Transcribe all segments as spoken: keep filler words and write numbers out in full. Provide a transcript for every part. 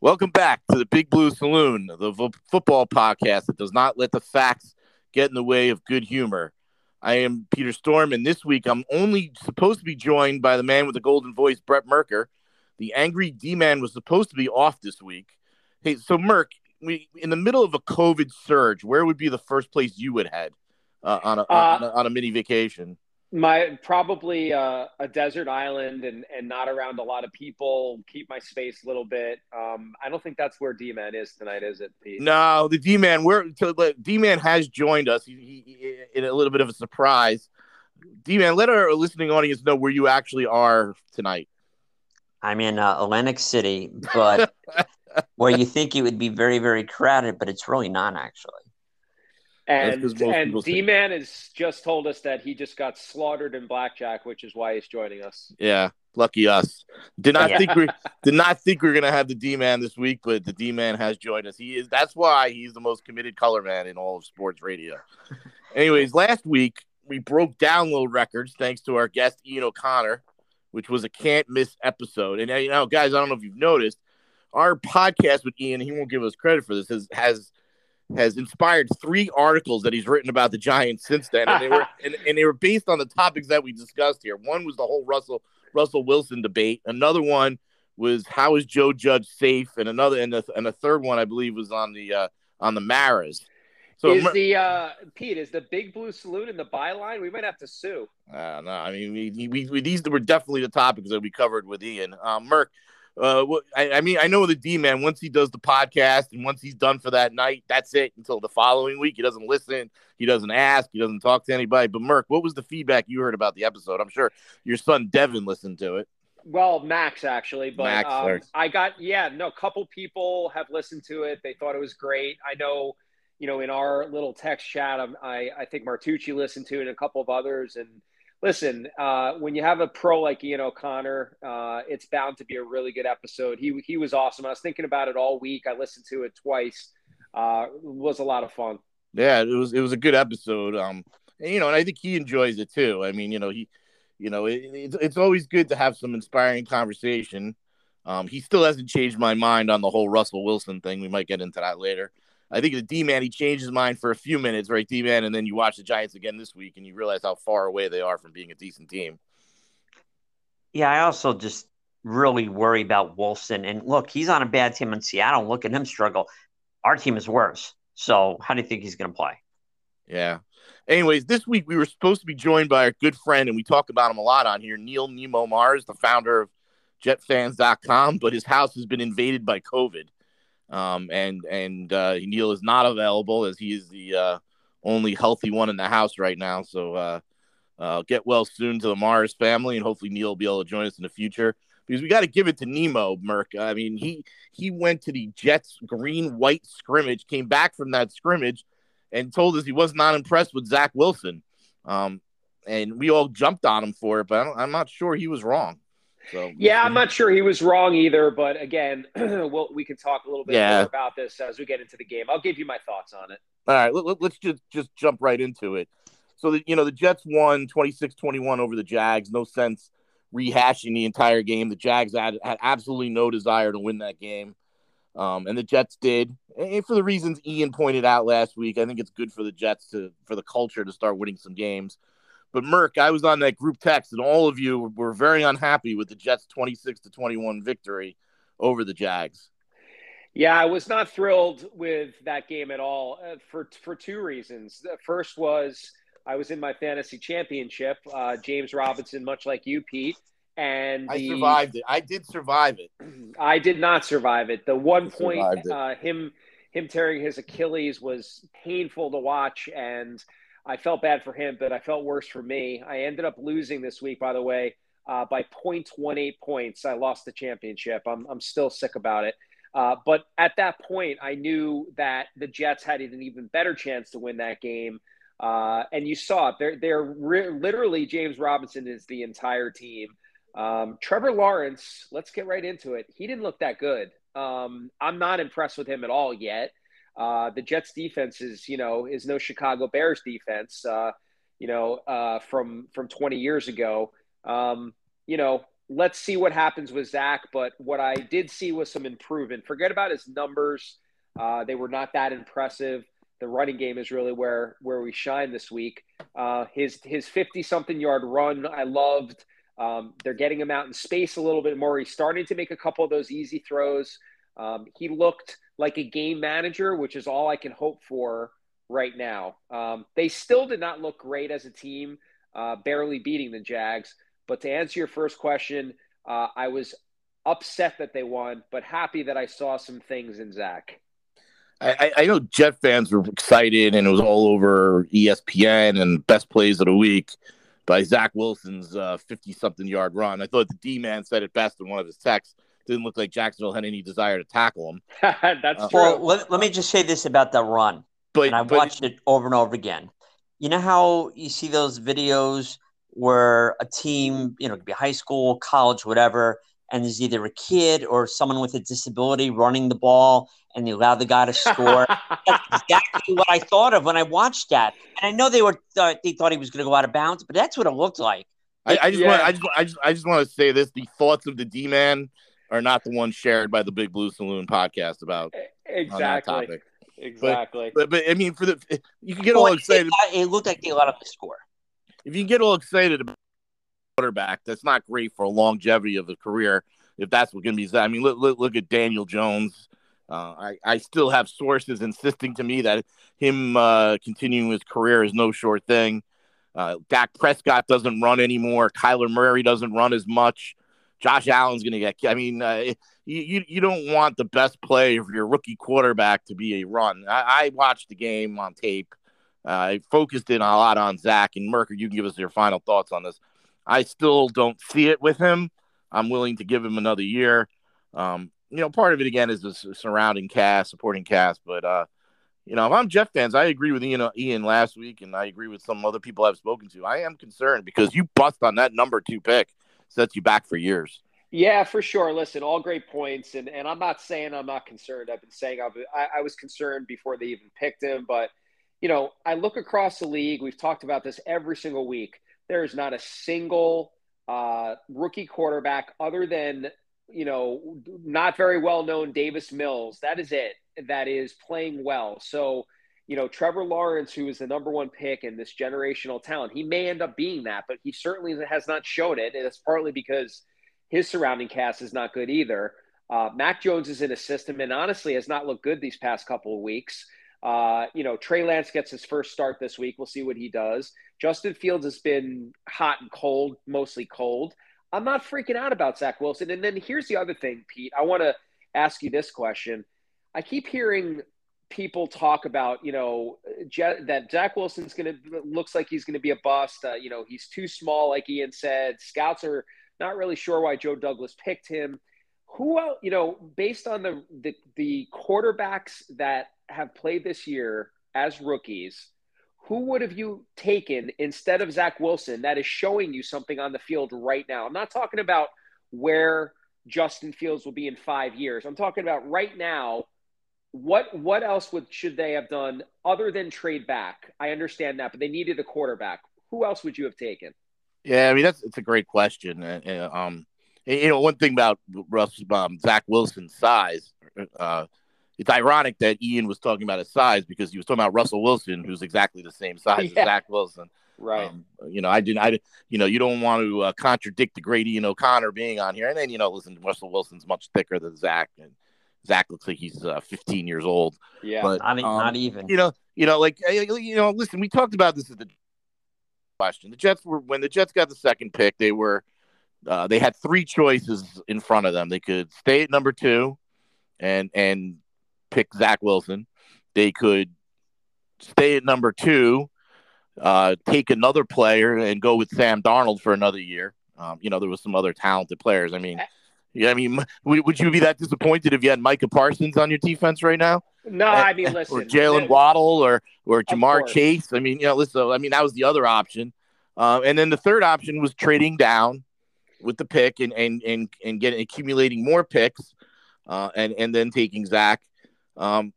Welcome back to the Big Blue Saloon, the v- football podcast that does not let the facts get in the way of good humor. I am Peter Storm, and this week I'm only supposed to be joined by the man with the golden voice, Brett Merker. The angry D-man was supposed to be off this week. Hey, so Merk, we, in the middle of a COVID surge, where would be the first place you would head uh, on, a, uh, on a on a mini vacation? My probably uh, a desert island and, and not around a lot of people. Keep my space a little bit. Um, I don't think that's where D-Man is tonight, is it, Pete? No, the D-Man. We're D-Man has joined us he, he, in a little bit of a surprise. D-Man, let our listening audience know where you actually are tonight. I'm in uh, Atlantic City, but where you think it would be very, very crowded, but it's really not actually. And and D-Man has just told us that he just got slaughtered in blackjack, which is why he's joining us. Yeah, lucky us. Did not yeah. think we did not think we were gonna have the D-Man this week, but the D-Man has joined us. He is that's why he's the most committed color man in all of sports radio. Anyways, last week we broke download records thanks to our guest Ian O'Connor, which was a can't miss episode. And you know, guys, I don't know if you've noticed, our podcast with Ian, he won't give us credit for this, has has has inspired three articles that he's written about the Giants since then. And they were and, and they were based on the topics that we discussed here. One was the whole Russell Russell Wilson debate. Another one was how is Joe Judge safe? And another and a, and a third one, I believe, was on the uh, on the Maras. So is the uh, Pete, is the Big Blue Saloon in the byline? We might have to sue. Uh, no, I mean we, we, we these were definitely the topics that we covered with Ian. Uh, Merk. Uh, I, I mean, I know the D-Man, once he does the podcast and once he's done for that night, that's it until the following week. He doesn't listen. He doesn't ask. He doesn't talk to anybody. But, Merk, what was the feedback you heard about the episode? I'm sure your son Devin listened to it. Well, Max, actually. But Max, um, I got, yeah, no, a couple people have listened to it. They thought it was great. I know, you know, in our little text chat, I'm, I, I think Martucci listened to it and a couple of others. And Listen, uh, when you have a pro like Ian O'Connor, uh, it's bound to be a really good episode. He he was awesome. I was thinking about it all week. I listened to it twice. Uh, it was a lot of fun. Yeah, it was it was a good episode. Um, and, you know, and I think he enjoys it too. I mean, you know, he, you know, it, it's it's always good to have some inspiring conversation. Um, he still hasn't changed my mind on the whole Russell Wilson thing. We might get into that later. I think the D-Man, he changed his mind for a few minutes, right, D-Man? And then you watch the Giants again this week, and you realize how far away they are from being a decent team. Yeah, I also just really worry about Wilson. And, look, he's on a bad team in Seattle. Look at him struggle. Our team is worse. So how do you think he's going to play? Yeah. Anyways, this week we were supposed to be joined by our good friend, and we talk about him a lot on here, Neil Nemo Mars, the founder of Jet Fans dot com, but his house has been invaded by COVID. Um, and, and, uh, Neil is not available as he is the, uh, only healthy one in the house right now. So, uh, uh, get well soon to the Mars family, and hopefully Neil will be able to join us in the future, because we got to give it to Nemo, Merk. I mean, he, he went to the Jets green, white scrimmage, came back from that scrimmage and told us he was not impressed with Zach Wilson. Um, and we all jumped on him for it, but I don't, I'm not sure he was wrong. So, yeah, I'm not sure he was wrong either, but again, we'll, we can talk a little bit yeah. more about this as we get into the game. I'll give you my thoughts on it. All right, let, let's just, just jump right into it. So, the, you know, the Jets won twenty-six twenty-one over the Jags. No sense rehashing the entire game. The Jags had, had absolutely no desire to win that game, um, and the Jets did. And for the reasons Ian pointed out last week, I think it's good for the Jets to for the culture to start winning some games. But, Merk, I was on that group text, and all of you were very unhappy with the Jets' twenty-six to twenty-one victory over the Jags. Yeah, I was not thrilled with that game at all uh, for for two reasons. The first was I was in my fantasy championship, uh, James Robinson, much like you, Pete. And the, I survived it. I did survive it. I did not survive it. The one point, uh, him him tearing his Achilles was painful to watch, and – I felt bad for him, but I felt worse for me. I ended up losing this week, by the way, uh, by zero point one eight points. I lost the championship. I'm I'm still sick about it. Uh, but at that point, I knew that the Jets had an even better chance to win that game. Uh, and you saw it. They're, they're re- literally James Robinson is the entire team. Um, Trevor Lawrence, let's get right into it. He didn't look that good. Um, I'm not impressed with him at all yet. Uh, the Jets defense is, you know, is no Chicago Bears defense, uh, you know, uh, from, from twenty years ago. Um, you know, let's see what happens with Zach. But what I did see was some improvement. Forget about his numbers. Uh, they were not that impressive. The running game is really where, where we shine this week. Uh, his, his fifty something yard run, I loved. Um, they're getting him out in space a little bit more. He's starting to make a couple of those easy throws. Um, he looked like a game manager, which is all I can hope for right now. Um, they still did not look great as a team, uh, barely beating the Jags. But to answer your first question, uh, I was upset that they won, but happy that I saw some things in Zach. I, I know Jet fans were excited, and it was all over E S P N and best plays of the week by Zach Wilson's uh, fifty-something yard run. I thought the D-man said it best in one of his texts. Didn't look like Jacksonville had any desire to tackle him. That's uh, true. Well, let, let me just say this about the run. But, and I but, watched it over and over again. You know how you see those videos where a team, you know, it could be high school, college, whatever, and there's either a kid or someone with a disability running the ball, and you allow the guy to score. That's exactly what I thought of when I watched that. And I know they were th- they thought he was going to go out of bounds, but that's what it looked like. I, I just yeah. want I just I just I just want to say this: the thoughts of the D-man are not the ones shared by the Big Blue Saloon podcast about exactly on that topic. Exactly. But, but, but I mean, for the you can get well, all excited. It, it looked like they allowed him to score. If you get all excited about quarterback, that's not great for longevity of a career. If that's what going to be, I mean, look, look, look at Daniel Jones. Uh, I, I still have sources insisting to me that him uh, continuing his career is no sure thing. Uh, Dak Prescott doesn't run anymore. Kyler Murray doesn't run as much. Josh Allen's going to get. I mean, uh, you you don't want the best play of your rookie quarterback to be a run. I, I watched the game on tape. Uh, I focused in a lot on Zach and Merker. You can give us your final thoughts on this. I still don't see it with him. I'm willing to give him another year. Um, you know, part of it, again, is the surrounding cast, supporting cast. But, uh, you know, if I'm Jet fans, I agree with Ian, Ian last week, and I agree with some other people I've spoken to. I am concerned because you bust on that number two pick. Sets you back for years. Yeah, for sure. Listen, all great points. And, and I'm not saying I'm not concerned. I've been saying I've, I, I was concerned before they even picked him. But, you know, I look across the league. We've talked about this every single week. There is not a single uh, rookie quarterback other than, you know, not very well-known Davis Mills. That is it. That is playing well. So, you know, Trevor Lawrence, who is the number one pick in this generational talent, he may end up being that, but he certainly has not shown it. And it's partly because his surrounding cast is not good either. Uh, Mac Jones is in a system and honestly has not looked good these past couple of weeks. Uh, you know, Trey Lance gets his first start this week. We'll see what he does. Justin Fields has been hot and cold, mostly cold. I'm not freaking out about Zach Wilson. And then here's the other thing, Pete. I want to ask you this question. I keep hearing people talk about, you know, Je- that Zach Wilson's going to – looks like he's going to be a bust. Uh, you know, he's too small, like Ian said. Scouts are not really sure why Joe Douglas picked him. Who else, you know, based on the, the the quarterbacks that have played this year as rookies, who would have you taken instead of Zach Wilson that is showing you something on the field right now? I'm not talking about where Justin Fields will be in five years. I'm talking about right now. What what else would should they have done other than trade back? I understand that, but they needed a quarterback. Who else would you have taken? Yeah, I mean, that's it's a great question. Uh, um. You know, one thing about Russ, um, Zach Wilson's size, uh, it's ironic that Ian was talking about his size because he was talking about Russell Wilson, who's exactly the same size yeah. as Zach Wilson. Right. Um, you know, I didn't, I, you know, you don't want to uh, contradict the great Ian O'Connor being on here. And then, you know, listen, Russell Wilson's much thicker than Zach. And Zach looks like he's uh, fifteen years old. Yeah. But, not, um, not even. You know, you know, like, you know, listen, we talked about this at the question. The Jets were, when the Jets got the second pick, they were, Uh, they had three choices in front of them. They could stay at number two and and pick Zach Wilson. They could stay at number two, uh, take another player, and go with Sam Darnold for another year. Um, you know, there was some other talented players. I mean, yeah, I mean, would, would you be that disappointed if you had Micah Parsons on your defense right now? No, and, I mean, listen. Or Jalen Waddle or, or Ja'Marr Chase. I mean, you know, listen, I mean, that was the other option. Uh, and then the third option was trading down. with the pick and and and and getting accumulating more picks, uh, and and then taking Zach. Um,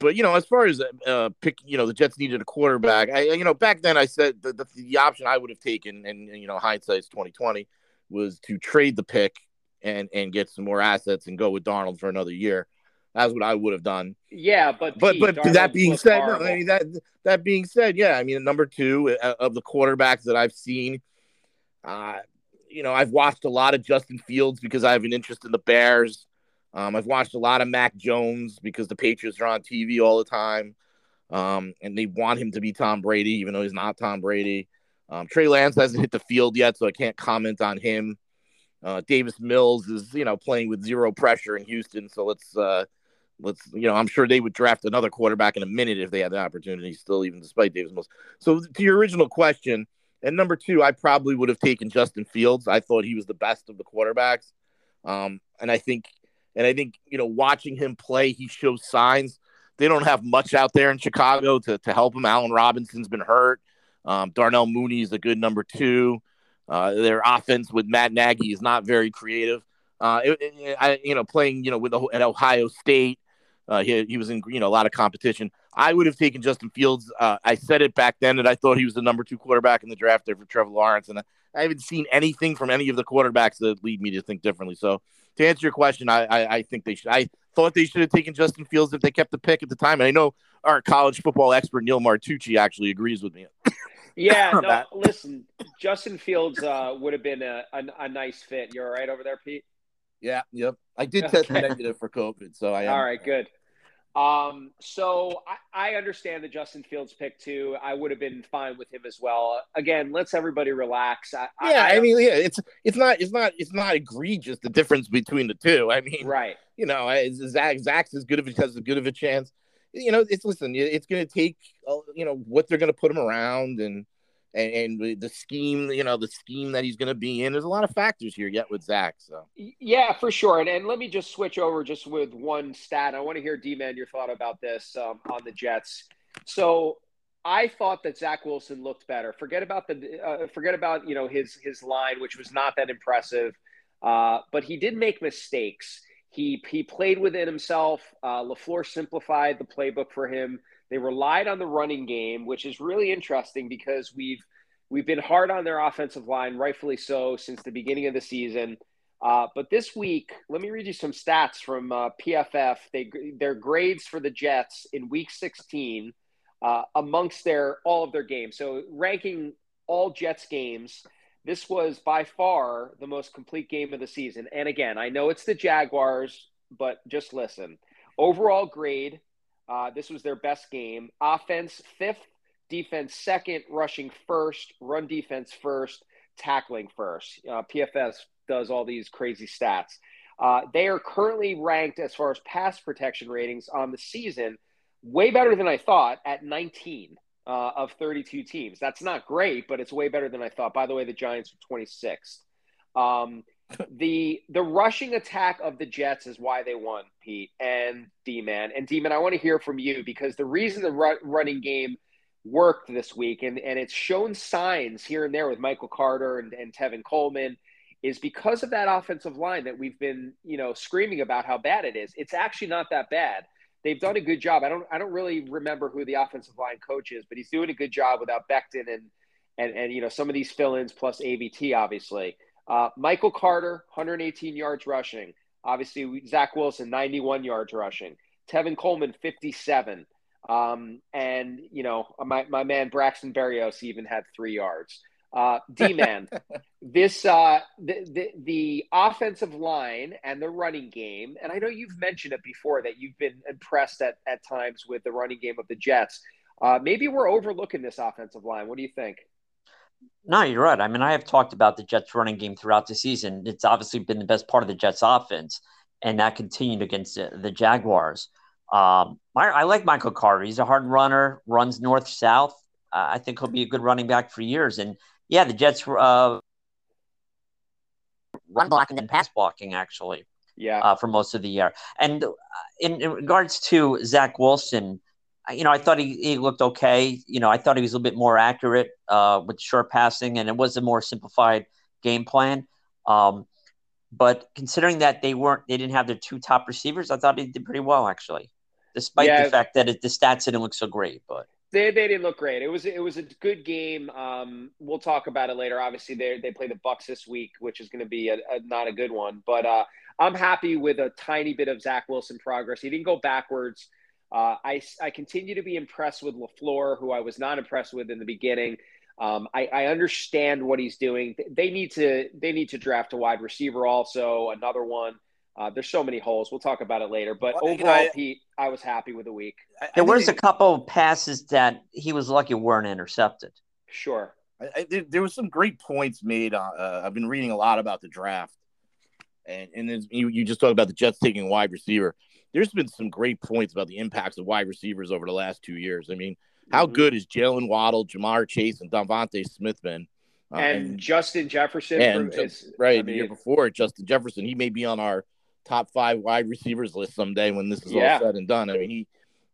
but you know, as far as uh, pick, you know, the Jets needed a quarterback. I you know back then I said the the, the option I would have taken, and, and you know hindsight's twenty twenty, was to trade the pick and and get some more assets and go with Darnold for another year. That's what I would have done. Yeah, but but geez, but that being said, no, I mean, that that being said, yeah, I mean, number two of the quarterbacks that I've seen, uh, you know, I've watched a lot of Justin Fields because I have an interest in the Bears. Um, I've watched a lot of Mac Jones because the Patriots are on T V all the time, um, and they want him to be Tom Brady, even though he's not Tom Brady. Um, Trey Lance hasn't hit the field yet, so I can't comment on him. Uh, Davis Mills is, you know, playing with zero pressure in Houston, so let's. Uh, Let's, you know, I'm sure they would draft another quarterback in a minute if they had the opportunity still, even despite Davis Mills. So to your original question, at number two, I probably would have taken Justin Fields. I thought he was the best of the quarterbacks. Um, and I think, and I think, you know, watching him play, he shows signs. They don't have much out there in Chicago to, to help him. Allen Robinson's been hurt. Um, Darnell Mooney is a good number two. Uh, their offense with Matt Nagy is not very creative. Uh, it, it, I, you know, playing, you know, with at Ohio State, Uh, he, he was in, you know, a lot of competition. I would have taken Justin Fields. Uh, I said it back then that I thought he was the number two quarterback in the draft there for Trevor Lawrence, and I, I haven't seen anything from any of the quarterbacks that lead me to think differently. So to answer your question, I, I, I think they should. I thought they should have taken Justin Fields if they kept the pick at the time. And I know our college football expert Neil Martucci actually agrees with me. Yeah, no, listen, Justin Fields uh, would have been a, a, a nice fit. You're all right over there, Pete? Yeah, yep. I did test okay. negative for COVID, so I am. All right, good. Um, so I, I understand the Justin Fields pick too. I would have been fine with him as well. Again, let's everybody relax. I, yeah, I, I mean, yeah, it's it's not it's not it's not egregious the difference between the two. I mean, right? You know, Zach Zach's as good of has as good of a chance. You know, it's listen. It's going to take you know what they're going to put him around and and and the scheme. You know, the scheme that he's going to be in. There's a lot of factors here yet with Zach. So yeah, for sure. And and let me just switch over just with one stat. I want to hear, D-Man, your thought about this um, on the Jets. So I thought that Zach Wilson looked better. Forget about the uh, forget about you know his his line, which was not that impressive. Uh, but he did make mistakes. He he played within himself. Uh, LaFleur simplified the playbook for him. They relied on the running game, which is really interesting because we've we've been hard on their offensive line, rightfully so, since the beginning of the season. Uh, but this week, let me read you some stats from uh, P F F. They their grades for the Jets in Week sixteen uh, amongst their all of their games. So ranking all Jets games, this was by far the most complete game of the season. And again, I know it's the Jaguars, but just listen. Overall grade. Uh, this was their best game. Offense fifth, defense second, rushing first, run defense first, tackling first. Uh, P F S does all these crazy stats. Uh, they are currently ranked as far as pass protection ratings on the season, way better than I thought at nineteen uh, of thirty-two teams. That's not great, but it's way better than I thought. By the way, the Giants were twenty-sixth. Um, The the rushing attack of the Jets is why they won, Pete and D-Man. And D-Man, I want to hear from you because the reason the ru- running game worked this week and, and it's shown signs here and there with Michael Carter and, and Tevin Coleman is because of that offensive line that we've been, you know, screaming about how bad it is. It's actually not that bad. They've done a good job. I don't I don't really remember who the offensive line coach is, but he's doing a good job without Becton and and, and you know, some of these fill-ins plus A B T, obviously. Uh, Michael Carter, one hundred eighteen yards rushing. Obviously, Zach Wilson, ninety-one yards rushing. Tevin Coleman, fifty-seven. Um, and, you know, my, my man Braxton Berrios even had three yards. Uh, D-Man, this, uh, the, the, the offensive line and the running game, and I know you've mentioned it before that you've been impressed at, at times with the running game of the Jets. Uh, maybe we're overlooking this offensive line. What do you think? No, you're right. I mean, I have talked about the Jets running game throughout the season. It's obviously been the best part of the Jets offense, and that continued against the, the Jaguars. Um, I, I like Michael Carter. He's a hard runner, runs north-south. Uh, I think he'll be a good running back for years. And, yeah, the Jets were uh, run blocking and pass blocking, actually, yeah, uh, for most of the year. And in, in regards to Zach Wilson, you know, I thought he, he looked okay. You know, I thought he was a little bit more accurate uh, with short passing, and it was a more simplified game plan. Um, but considering that they weren't, they didn't have their two top receivers, I thought they did pretty well actually, despite yeah, the fact that it, the stats didn't look so great. But they they didn't look great. It was it was a good game. Um, we'll talk about it later. Obviously, they they play the Bucs this week, which is going to be a, a, not a good one. But uh, I'm happy with a tiny bit of Zach Wilson progress. He didn't go backwards. Uh, I I continue to be impressed with LaFleur, who I was not impressed with in the beginning. Um, I, I understand what he's doing. They need to they need to draft a wide receiver also, another one. Uh, there's so many holes. We'll talk about it later. But well, overall, you know, Pete, I was happy with the week. I, I there was he, a couple of passes that he was lucky weren't intercepted. Sure. I, I, there was some great points made. Uh, I've been reading a lot about the draft. And, and you, you just talked about the Jets taking a wide receiver. There's been some great points about the impacts of wide receivers over the last two years. I mean, how good is Jalen Waddle, Ja'Marr Chase, and DeVonta Smith been? Uh, and, and Justin Jefferson. And from his, right, I mean, the year before, Justin Jefferson, he may be on our top five wide receivers list someday when this is yeah. all said and done. I mean, he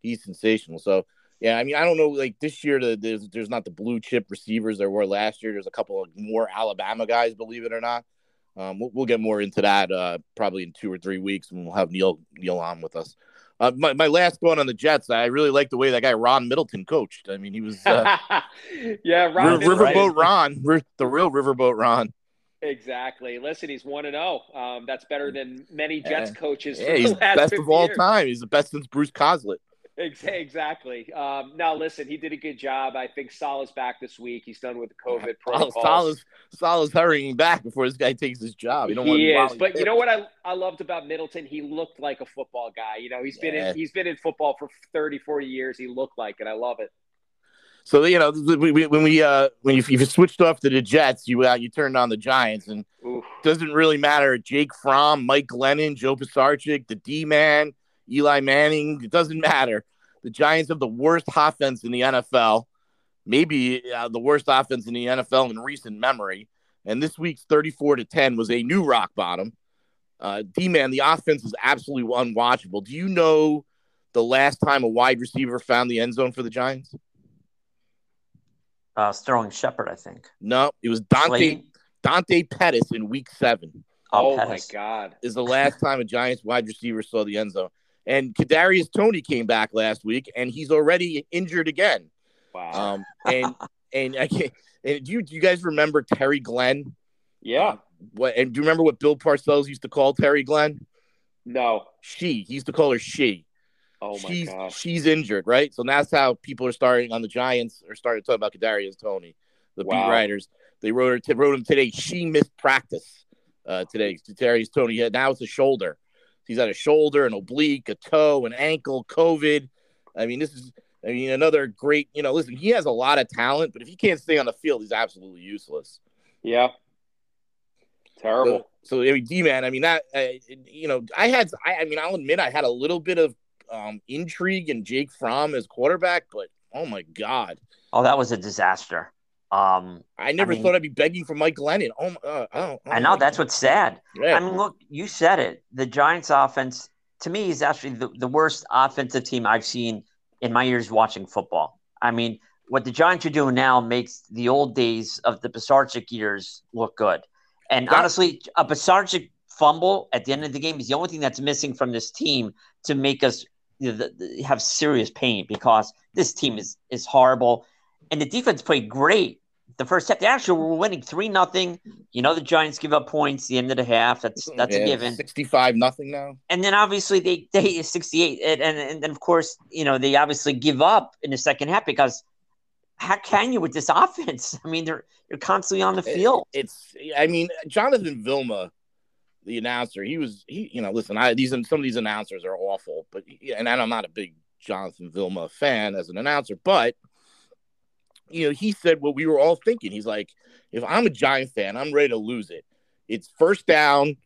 he's sensational. So, yeah, I mean, I don't know, like this year the, there's, there's not the blue-chip receivers there were last year. There's a couple of more Alabama guys, believe it or not. Um, we'll, we'll get more into that uh, probably in two or three weeks, and we'll have Neil Neil on with us. Uh, my, my last one on the Jets, I really like the way that guy Ron Middleton coached. I mean, he was uh, yeah, Ron R- Riverboat right. Ron, the real Riverboat Ron. Exactly. Listen, he's one and zero. Um, that's better than many Jets yeah. coaches. Yeah, he's the last best of all years. Time. He's the best since Bruce Coslett. Exactly. Um, now, listen, he did a good job. I think Sal's back this week. He's done with the COVID protocols. Sal's Sal's hurrying back before this guy takes his job. You don't he want is, but him. You know what I I loved about Middleton? He looked like a football guy. You know, he's yeah. been in, he's been in football for thirty, forty years. He looked like it. I love it. So you know, we, we, when we uh, when you, you switched off to the Jets, you uh, you turned on the Giants, and Oof. Doesn't really matter. Jake Fromm, Mike Glennon, Joe Pisarcik, the D man. Eli Manning, it doesn't matter. The Giants have the worst offense in the N F L, maybe uh, the worst offense in the N F L in recent memory. And this week's thirty-four to ten was a new rock bottom. Uh, D-man, the offense is absolutely unwatchable. Do you know the last time a wide receiver found the end zone for the Giants? Uh, Sterling Shepard, I think. No, it was Dante Dante Pettis in week seven. Oh, oh my God. Is the last time a Giants wide receiver saw the end zone. And Kadarius Toney came back last week, and he's already injured again. Wow! Um, and and I can't, and do you, do you guys remember Terry Glenn? Yeah. Um, what and do you remember what Bill Parcells used to call Terry Glenn? No, she. He used to call her she. Oh my she's, gosh. She's injured, right? So that's how people are starting on the Giants are starting to talk about Kadarius Toney. The wow. beat writers they wrote her t- wrote him today. She missed practice uh, today. Kadarius Toney. Now it's a shoulder. He's had a shoulder, an oblique, a toe, an ankle, COVID. I mean, this is, I mean, another great, you know, listen, he has a lot of talent, but if he can't stay on the field, he's absolutely useless. Yeah. Terrible. So, so I mean, D-man, I mean, that, I, you know, I had, I, I mean, I'll admit I had a little bit of um, intrigue in Jake Fromm as quarterback, but oh my God. Oh, that was a disaster. Um, I never I mean, thought I'd be begging for Mike Glennon. Oh, my, uh, oh, oh I know that's God. What's sad. Yeah. I mean, look, you said it. The Giants' offense, to me, is actually the, the worst offensive team I've seen in my years watching football. I mean, what the Giants are doing now makes the old days of the Pisarcik years look good. And that, honestly, a Pisarcik fumble at the end of the game is the only thing that's missing from this team to make us you know, the, the, have serious pain because this team is is horrible. And the defense played great the first half. They actually were winning three nothing. You know, the Giants give up points the end of the half. That's that's yeah, a given. sixty-five nothing now. And then obviously they they sixty-eight. And, and and then, of course, you know, they obviously give up in the second half because how can you with this offense? I mean, they're you're constantly on the field. It, it's I mean, Jonathan Vilma, the announcer, he was he you know, listen, I these some of these announcers are awful, but and I'm not a big Jonathan Vilma fan as an announcer, but you know, he said what we were all thinking. He's like, if I'm a Giant fan, I'm ready to lose it. It's first down,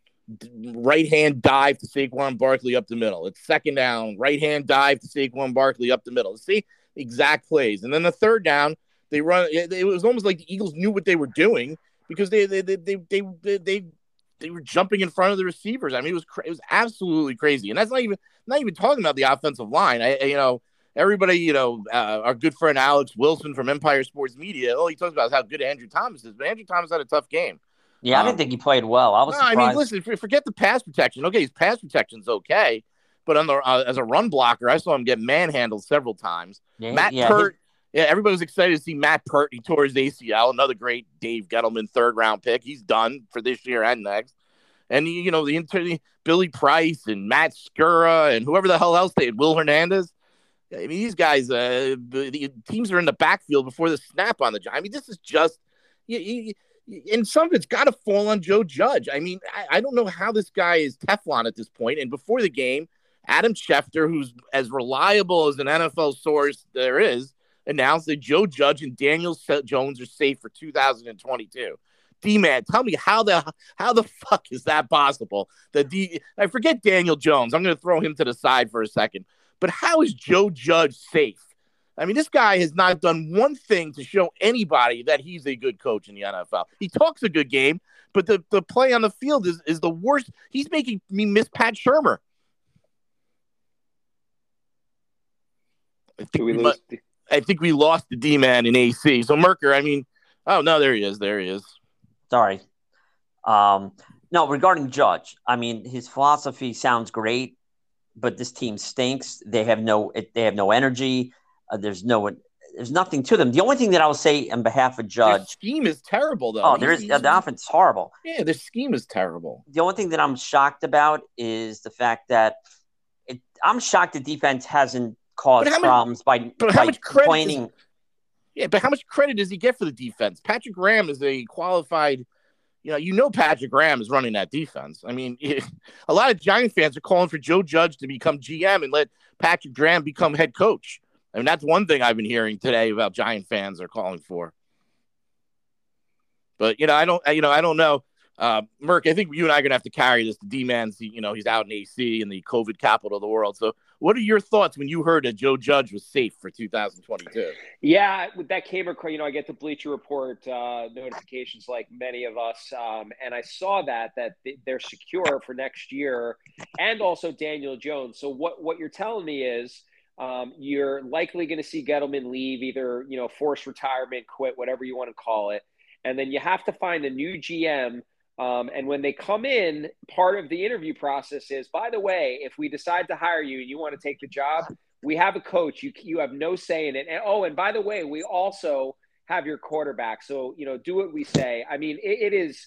right-hand dive to Saquon Barkley up the middle. It's second down, right-hand dive to Saquon Barkley up the middle. See, exact plays. And then the third down, they run. It was almost like the Eagles knew what they were doing because they they they they they they, they, they were jumping in front of the receivers. I mean, it was cra- it was absolutely crazy. And that's not even not even talking about the offensive line. I, I you know. Everybody, you know, uh, our good friend Alex Wilson from Empire Sports Media, all he talks about is how good Andrew Thomas is. But Andrew Thomas had a tough game. Yeah, um, I didn't think he played well. I was no, surprised. I mean, listen, forget the pass protection. Okay, his pass protection's okay, but on the uh, as a run blocker, I saw him get manhandled several times. Yeah, Matt yeah, Pert, his... yeah, everybody was excited to see Matt Pert. He tore his A C L. Another great Dave Gettleman third-round pick. He's done for this year and next. And, you know, the, inter- the Billy Price and Matt Skura and whoever the hell else they had, Will Hernandez. I mean, these guys, uh, the, the teams are in the backfield before the snap on the job. I mean, this is just you, you, you, and some of it's got to fall on Joe Judge. I mean, I, I don't know how this guy is Teflon at this point. And before the game, Adam Schefter, who's as reliable as an N F L source there is, announced that Joe Judge and Daniel Jones are safe for two thousand twenty-two. D-man, tell me how the how the fuck is that possible? The D, I forget Daniel Jones. I'm going to throw him to the side for a second. But how is Joe Judge safe? I mean, this guy has not done one thing to show anybody that he's a good coach in the N F L. He talks a good game, but the, the play on the field is, is the worst. He's making me miss Pat Shurmur. I think we, we must, the- I think we lost the D-man in A C. So, Merker, I mean, oh, no, there he is. There he is. Sorry. Um, no, regarding Judge, I mean, his philosophy sounds great. But this team stinks. They have no. They have no energy. Uh, there's no. There's nothing to them. The only thing that I will say on behalf of Judge, their scheme is terrible, though. Oh, there is uh, the offense is horrible. Yeah, their scheme is terrible. The only thing that I'm shocked about is the fact that it, I'm shocked the defense hasn't caused much, problems by, but by how much complaining. Does, yeah, but how much credit does he get for the defense? Patrick Graham is a qualified. You know, you know Patrick Graham is running that defense. I mean, it, a lot of Giant fans are calling for Joe Judge to become G M and let Patrick Graham become head coach. I mean, that's one thing I've been hearing today about Giant fans are calling for. But, you know, I don't you know, I don't know. Uh, Merck, I think you and I are going to have to carry this. The D-man's, you know, he's out in A C in the COVID capital of the world. So what are your thoughts when you heard that Joe Judge was safe for two thousand twenty-two? Yeah, that came across, you know, I get the Bleacher Report uh, notifications like many of us. Um, and I saw that, that they're secure for next year and also Daniel Jones. So what, what you're telling me is um, you're likely going to see Gettleman leave, either, you know, forced retirement, quit, whatever you want to call it. And then you have to find a new G M. Um, and when they come in, part of the interview process is, by the way, if we decide to hire you and you want to take the job, we have a coach. You you have no say in it. And, oh, and by the way, we also have your quarterback. So, you know, do what we say. I mean, it, it is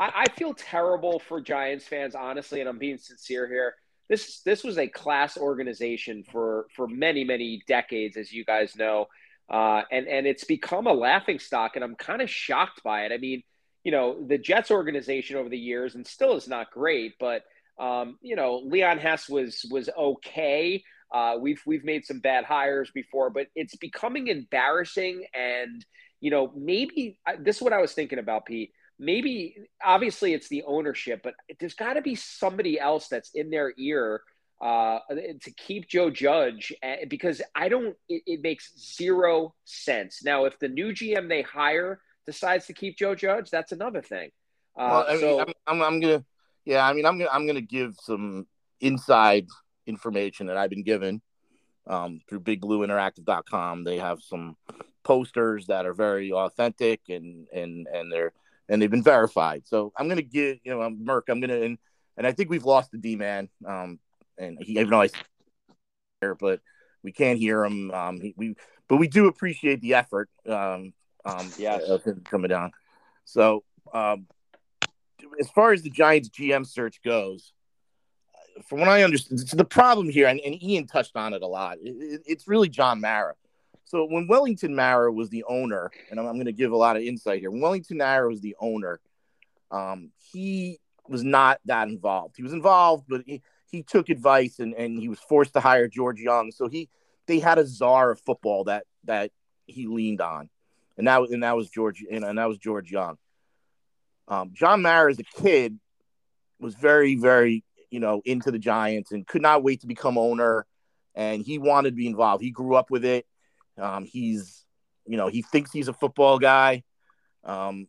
I, I feel terrible for Giants fans, honestly, and I'm being sincere here. This this was a class organization for, for many, many decades, as you guys know. Uh, and, and it's become a laughingstock, and I'm kind of shocked by it. I mean, you know, the Jets organization over the years and still is not great, but um, you know, Leon Hess was, was okay. Uh, we've, we've made some bad hires before, but it's becoming embarrassing. And, you know, maybe this is what I was thinking about, Pete, maybe obviously it's the ownership, but there's gotta be somebody else that's in their ear uh, to keep Joe Judge, because I don't, it, it makes zero sense. Now, if the new G M they hire decides to keep Joe Judge, that's another thing. Uh, well, I mean, so I'm, I'm, I'm gonna, yeah, I mean, I'm gonna, I'm gonna give some inside information that I've been given um, through Big Blue Interactive dot com. They have some posters that are very authentic and and and they're and they've been verified. So I'm gonna give, you know, Merck, I'm gonna, and, and I think we've lost the D-man. Um, and he, even though I here, but we can't hear him. Um, he, we, but we do appreciate the effort. Um. Um, yeah, coming down. So, um, as far as the Giants G M search goes, from what I understand, the problem here, and, and Ian touched on it a lot, it, it's really John Mara. So, when Wellington Mara was the owner, and I'm, I'm going to give a lot of insight here, when Wellington Mara was the owner, um, he was not that involved. He was involved, but he, he took advice and, and he was forced to hire George Young. So, he they had a czar of football that, that he leaned on. And that, and that was George, and, and that was George Young. Um, John Mara, as a kid, was very, very, you know, into the Giants and could not wait to become owner. And he wanted to be involved. He grew up with it. Um, he's, you know, he thinks he's a football guy. Um,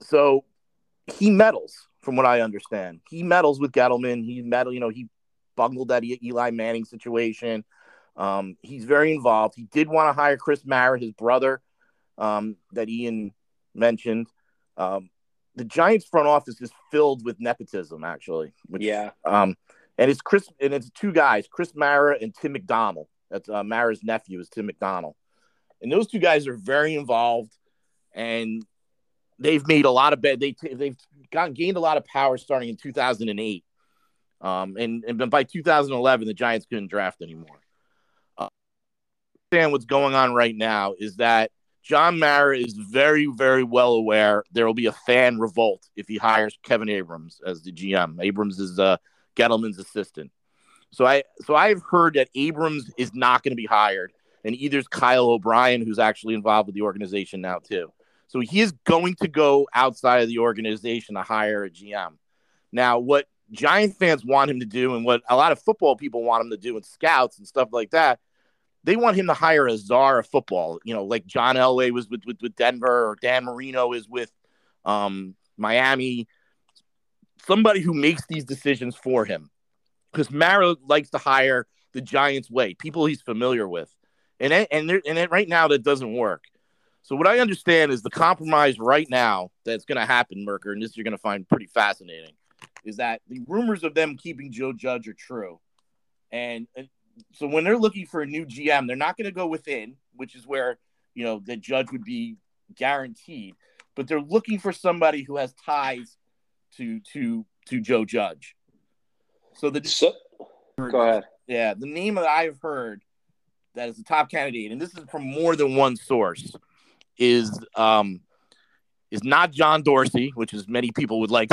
so he meddles, from what I understand. He meddles with Gettleman. He meddles, you know, he bungled that Eli Manning situation. Um, he's very involved. He did want to hire Chris Mara, his brother. Um, that Ian mentioned, um, the Giants front office is filled with nepotism, actually. Which, yeah. Um, and it's Chris, and it's two guys, Chris Mara and Tim McDonald. That's uh, Mara's nephew is Tim McDonald, and those two guys are very involved, and they've made a lot of bad. They t- they've gotten gained a lot of power starting in two thousand eight, um, and and by two thousand eleven, the Giants couldn't draft anymore. Uh, understand what's going on right now is that John Mara is very, very well aware there will be a fan revolt if he hires Kevin Abrams as the G M. Abrams is uh, Gettleman's assistant. So, I, so I've heard that Abrams is not going to be hired, and either is Kyle O'Brien, who's actually involved with the organization now too. So he is going to go outside of the organization to hire a G M. Now, what Giant fans want him to do and what a lot of football people want him to do and scouts and stuff like that, they want him to hire a czar of football, you know, like John Elway was with, with, with Denver, or Dan Marino is with um, Miami, somebody who makes these decisions for him. Because Mara likes to hire the Giants way, people he's familiar with. And, and, there, and right now that doesn't work. So what I understand is the compromise right now that's going to happen, Merker, and this you're going to find pretty fascinating, is that the rumors of them keeping Joe Judge are true. And, and so when they're looking for a new G M, they're not going to go within, which is where, you know, the Judge would be guaranteed, but they're looking for somebody who has ties to to to Joe Judge. So the so, go ahead. Yeah, the name that I've heard that is the top candidate, and this is from more than one source, is um is not John Dorsey, which is many people would like.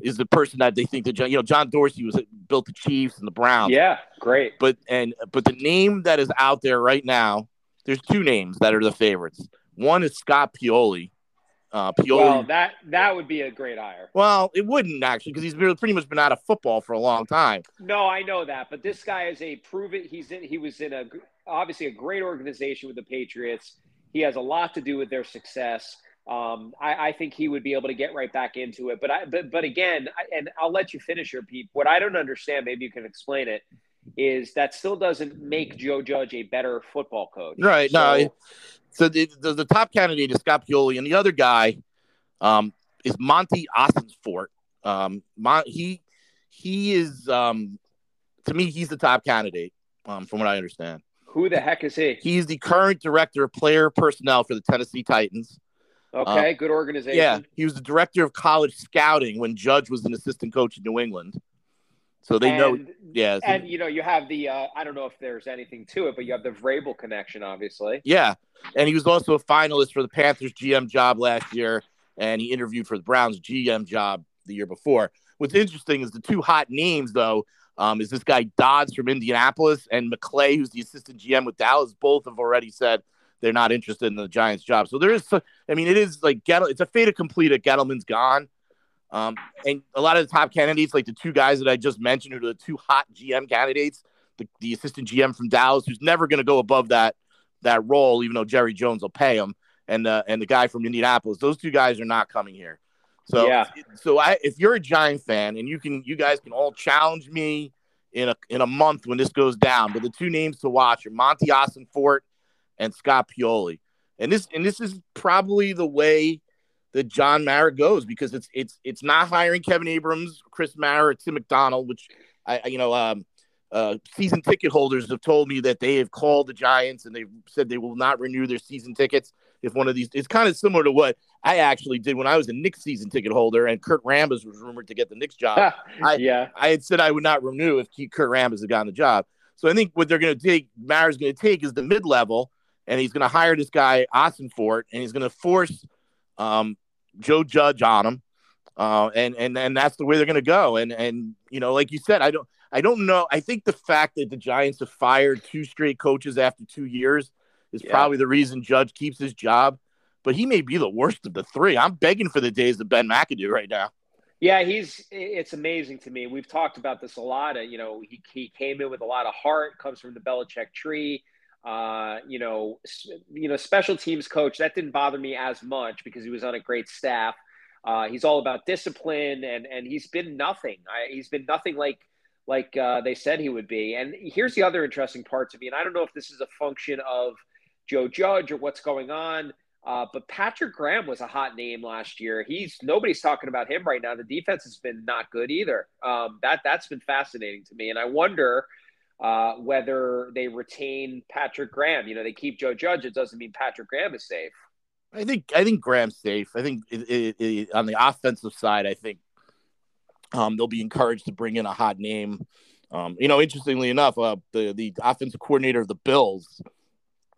Is the person that they think that, you know, John Dorsey was built the Chiefs and the Browns. Yeah, great. But and but the name that is out there right now, there's two names that are the favorites. One is Scott Pioli. Uh, Pioli. Well, that that would be a great hire. Well, it wouldn't actually, because he's pretty much been out of football for a long time. No, I know that, but this guy is a proven. He's in. He was in a obviously a great organization with the Patriots. He has a lot to do with their success. Um, I, I think he would be able to get right back into it. But I, but, but again, I, and I'll let you finish your peep. What I don't understand, maybe you can explain it, is that still doesn't make Joe Judge a better football coach. Right. So, no. So the, the the top candidate is Scott Pioli, and the other guy um, is Monty Osensfort. Um, Mon- he he is um, to me, he's the top candidate um, from what I understand. Who the heck is he? He's the current director of player personnel for the Tennessee Titans. Okay, um, good organization. Yeah, he was the director of college scouting when Judge was an assistant coach in New England. So they and, know, yeah. So, and, you know, you have the, uh, I don't know if there's anything to it, but you have the Vrabel connection, obviously. Yeah, and he was also a finalist for the Panthers G M job last year, and he interviewed for the Browns G M job the year before. What's interesting is the two hot names, though, um, is this guy Dodds from Indianapolis and McClay, who's the assistant G M with Dallas. Both have already said they're not interested in the Giants' job. So there is, I mean, it is like, it's a fait accompli that Gettleman's gone. Um, and a lot of the top candidates, like the two guys that I just mentioned, are the two hot G M candidates, the, the assistant G M from Dallas, who's never going to go above that that role, even though Jerry Jones will pay him, and uh, and the guy from Indianapolis. Those two guys are not coming here. So, yeah. so I, if you're a Giant fan, and you can, you guys can all challenge me in a in a month when this goes down. But the two names to watch are Monty Osensfort and Scott Pioli, and this and this is probably the way that John Mara goes, because it's it's it's not hiring Kevin Abrams, Chris Mara, Tim McDonald, which I you know um, uh, season ticket holders have told me that they have called the Giants and they've said they will not renew their season tickets if one of these. It's kind of similar to what I actually did when I was a Knicks season ticket holder and Kurt Rambis was rumored to get the Knicks job. I, yeah, I had said I would not renew if Kurt Rambis had gotten the job. So I think what they're going to take, Mara's going to take, is the mid level. And he's going to hire this guy, Osensfort, and he's going to force um, Joe Judge on him. Uh, and, and and that's the way they're going to go. And, and you know, like you said, I don't I don't know. I think the fact that the Giants have fired two straight coaches after two years is yeah. probably the reason Judge keeps his job. But he may be the worst of the three. I'm begging for the days of Ben McAdoo right now. Yeah, he's it's amazing to me. We've talked about this a lot. You know, he, he came in with a lot of heart, comes from the Belichick tree. Uh, you know, you know, special teams coach, that didn't bother me as much because he was on a great staff. Uh, he's all about discipline, and, and he's been nothing. I, he's been nothing like, like uh, they said he would be. And here's the other interesting part to me. And I don't know if this is a function of Joe Judge or what's going on. Uh, but Patrick Graham was a hot name last year. He's nobody's talking about him right now. The defense has been not good either. Um, that that's been fascinating to me. And I wonder uh, whether they retain Patrick Graham. You know, they keep Joe Judge. It doesn't mean Patrick Graham is safe. I think, I think Graham's safe. I think it, it, it, on the offensive side, I think um, they'll be encouraged to bring in a hot name. Um, you know, interestingly enough, uh, the, the offensive coordinator of the Bills,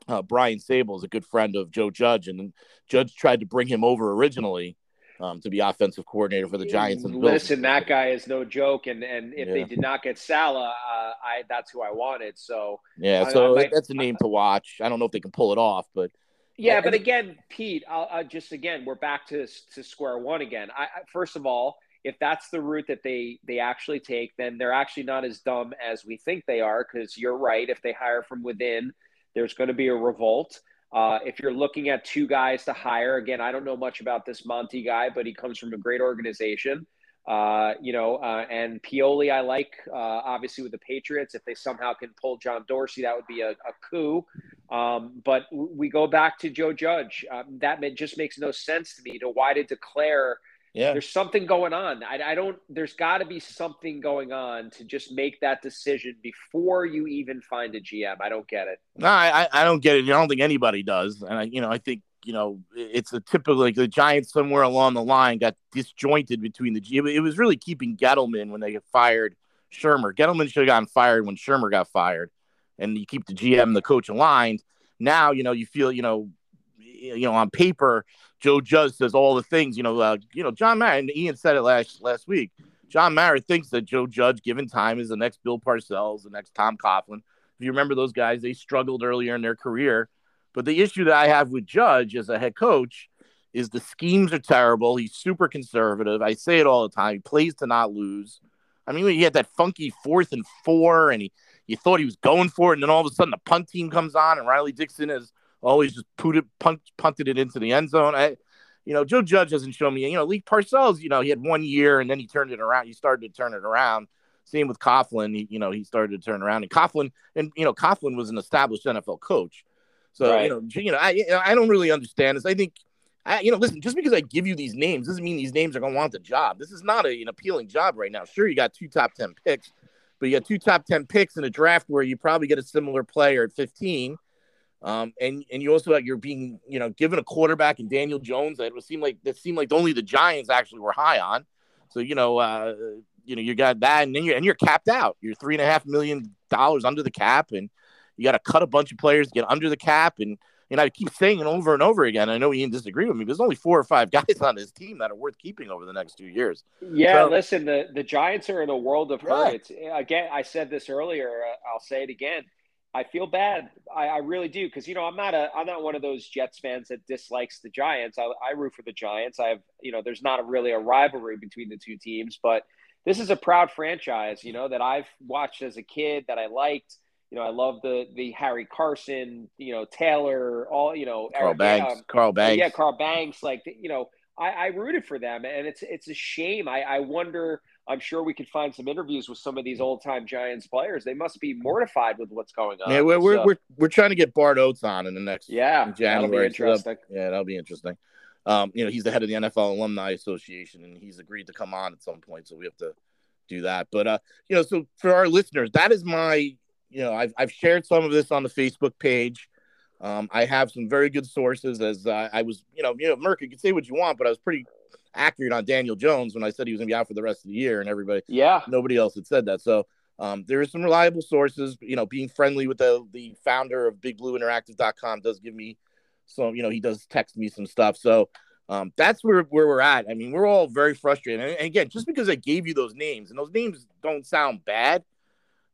Uh, Brian Sable, is a good friend of Joe Judge, and Judge tried to bring him over originally um, to be offensive coordinator for the Giants. And the Listen, Bills. That guy is no joke, and and if yeah. they did not get Salah, uh, I that's who I wanted. So yeah, so I, I might, that's a name to watch. I don't know if they can pull it off, but yeah. I, but again, Pete, I'll, I'll just again, we're back to to square one again. I, I first of all, if that's the route that they they actually take, then they're actually not as dumb as we think they are. Because you're right, if they hire from within, there's going to be a revolt. Uh, if you're looking at two guys to hire, again, I don't know much about this Monty guy, but he comes from a great organization. Uh, you know, uh, and Pioli, I like, uh, obviously, with the Patriots. If they somehow can pull John Dorsey, that would be a, a coup. Um, but we go back to Joe Judge. Um, that just makes no sense to me to why to declare yeah. there's something going on. I, I don't, there's got to be something going on to just make that decision before you even find a G M. I don't get it. No, I, I don't get it. I don't think anybody does. And I, you know, I think, you know, it's a typical, like the Giants somewhere along the line got disjointed between the G M. It was really keeping Gettleman when they fired Shermer. Gettleman should have gotten fired when Shermer got fired, and you keep the G M and the coach aligned. Now, you know, you feel, you know, you know, on paper, Joe Judge says all the things, you know, uh, you know, John Mara, and Ian said it last last week. John Mara thinks that Joe Judge, given time, is the next Bill Parcells, the next Tom Coughlin. If you remember those guys, they struggled earlier in their career. But the issue that I have with Judge as a head coach is the schemes are terrible. He's super conservative. I say it all the time. He plays to not lose. I mean, he had that funky fourth and four, and he you thought he was going for it, and then all of a sudden the punt team comes on, and Riley Dixon is always just pooted, punt, punted it into the end zone. I, you know, Joe Judge hasn't shown me, you know, Lee Parcells, you know, he had one year and then he turned it around. He started to turn it around. Same with Coughlin. He, you know, he started to turn around. And Coughlin, and, you know, Coughlin was an established N F L coach. So, right. you know, you know, I I don't really understand this. I think, I, you know, listen, just because I give you these names doesn't mean these names are going to want the job. This is not a, an appealing job right now. Sure, you got two top ten picks, but you got two top ten picks in a draft where you probably get a similar player at fifteen. Um, and, and you also, like, you're being, you know, given a quarterback in Daniel Jones. It would seem like that seemed like only the Giants actually were high on. So, you know, uh, you know, you got that, and then you're, and you're capped out. You're three and a half million dollars under the cap, and you got to cut a bunch of players to get under the cap. And, and I keep saying it over and over again. I know Ian disagreed with me, but there's only four or five guys on his team that are worth keeping over the next two years. Yeah. So, listen, the, the Giants are in a world of hurt. Right. Again, I said this earlier, I'll say it again. I feel bad. I, I really do, because, you know, I'm not a I'm not one of those Jets fans that dislikes the Giants. I, I root for the Giants. I have, you know, there's not a, really a rivalry between the two teams, but this is a proud franchise, you know, that I've watched as a kid, that I liked. You know, I love the the Harry Carson, you know, Taylor, all, you know, Carl Eric, Banks, um, Carl Banks, yeah, Carl Banks. Like, you know, I, I rooted for them, and it's it's a shame. I, I wonder. I'm sure we could find some interviews with some of these old-time Giants players. They must be mortified with what's going on. Yeah, we're so. we're, we're we're trying to get Bart Oates on in the next yeah, in January. That'll be interesting. So that'll, yeah, that'll be interesting. Um, you know, he's the head of the N F L Alumni Association, and he's agreed to come on at some point, so we have to do that. But uh, you know, so for our listeners, that is my, you know, I've I've shared some of this on the Facebook page. Um, I have some very good sources, as uh, I was, you know, you know, Merck, you can say what you want, but I was pretty accurate on Daniel Jones when I said he was gonna be out for the rest of the year, and everybody, yeah, nobody else had said that. So um, there are some reliable sources. You know, being friendly with the the founder of big blue interactive dot com does give me some, you know, he does text me some stuff. So um, that's where, where we're at. I mean, we're all very frustrated. And, and again, just because I gave you those names, and those names don't sound bad,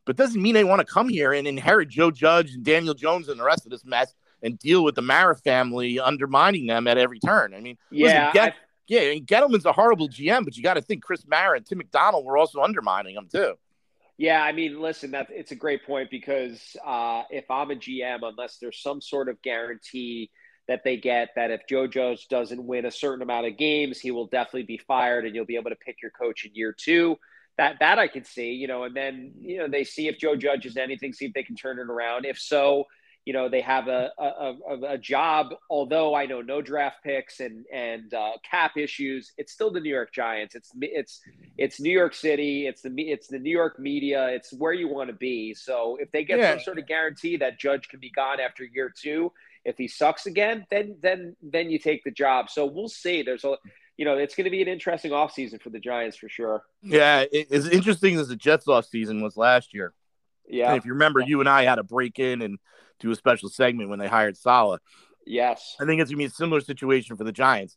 but doesn't mean they want to come here and inherit Joe Judge and Daniel Jones and the rest of this mess and deal with the Mara family undermining them at every turn. I mean, yeah, listen, get, Yeah, and Gettleman's a horrible G M, but you got to think Chris Mara and Tim McDonald were also undermining him too. Yeah, I mean, listen, that it's a great point, because uh, if I'm a G M, unless there's some sort of guarantee that they get that if Joe Judge doesn't win a certain amount of games, he will definitely be fired, and you'll be able to pick your coach in year two. That that I could see, you know, and then, you know, they see if Joe Judge is anything, see if they can turn it around. If so, you know, they have a a, a, a job, although I know no draft picks and, and uh, cap issues, it's still the New York Giants. It's, it's, it's New York City. It's the, it's the New York media. It's where you want to be. So if they get yeah. some sort of guarantee that Judge can be gone after year two, if he sucks again, then, then, then you take the job. So we'll see. There's a, you know, it's going to be an interesting offseason for the Giants for sure. Yeah. It's interesting as the Jets offseason was last year. Yeah. And if you remember, you and I had a break in and do a special segment when they hired Saleh. Yes. I think it's going to be a similar situation for the Giants.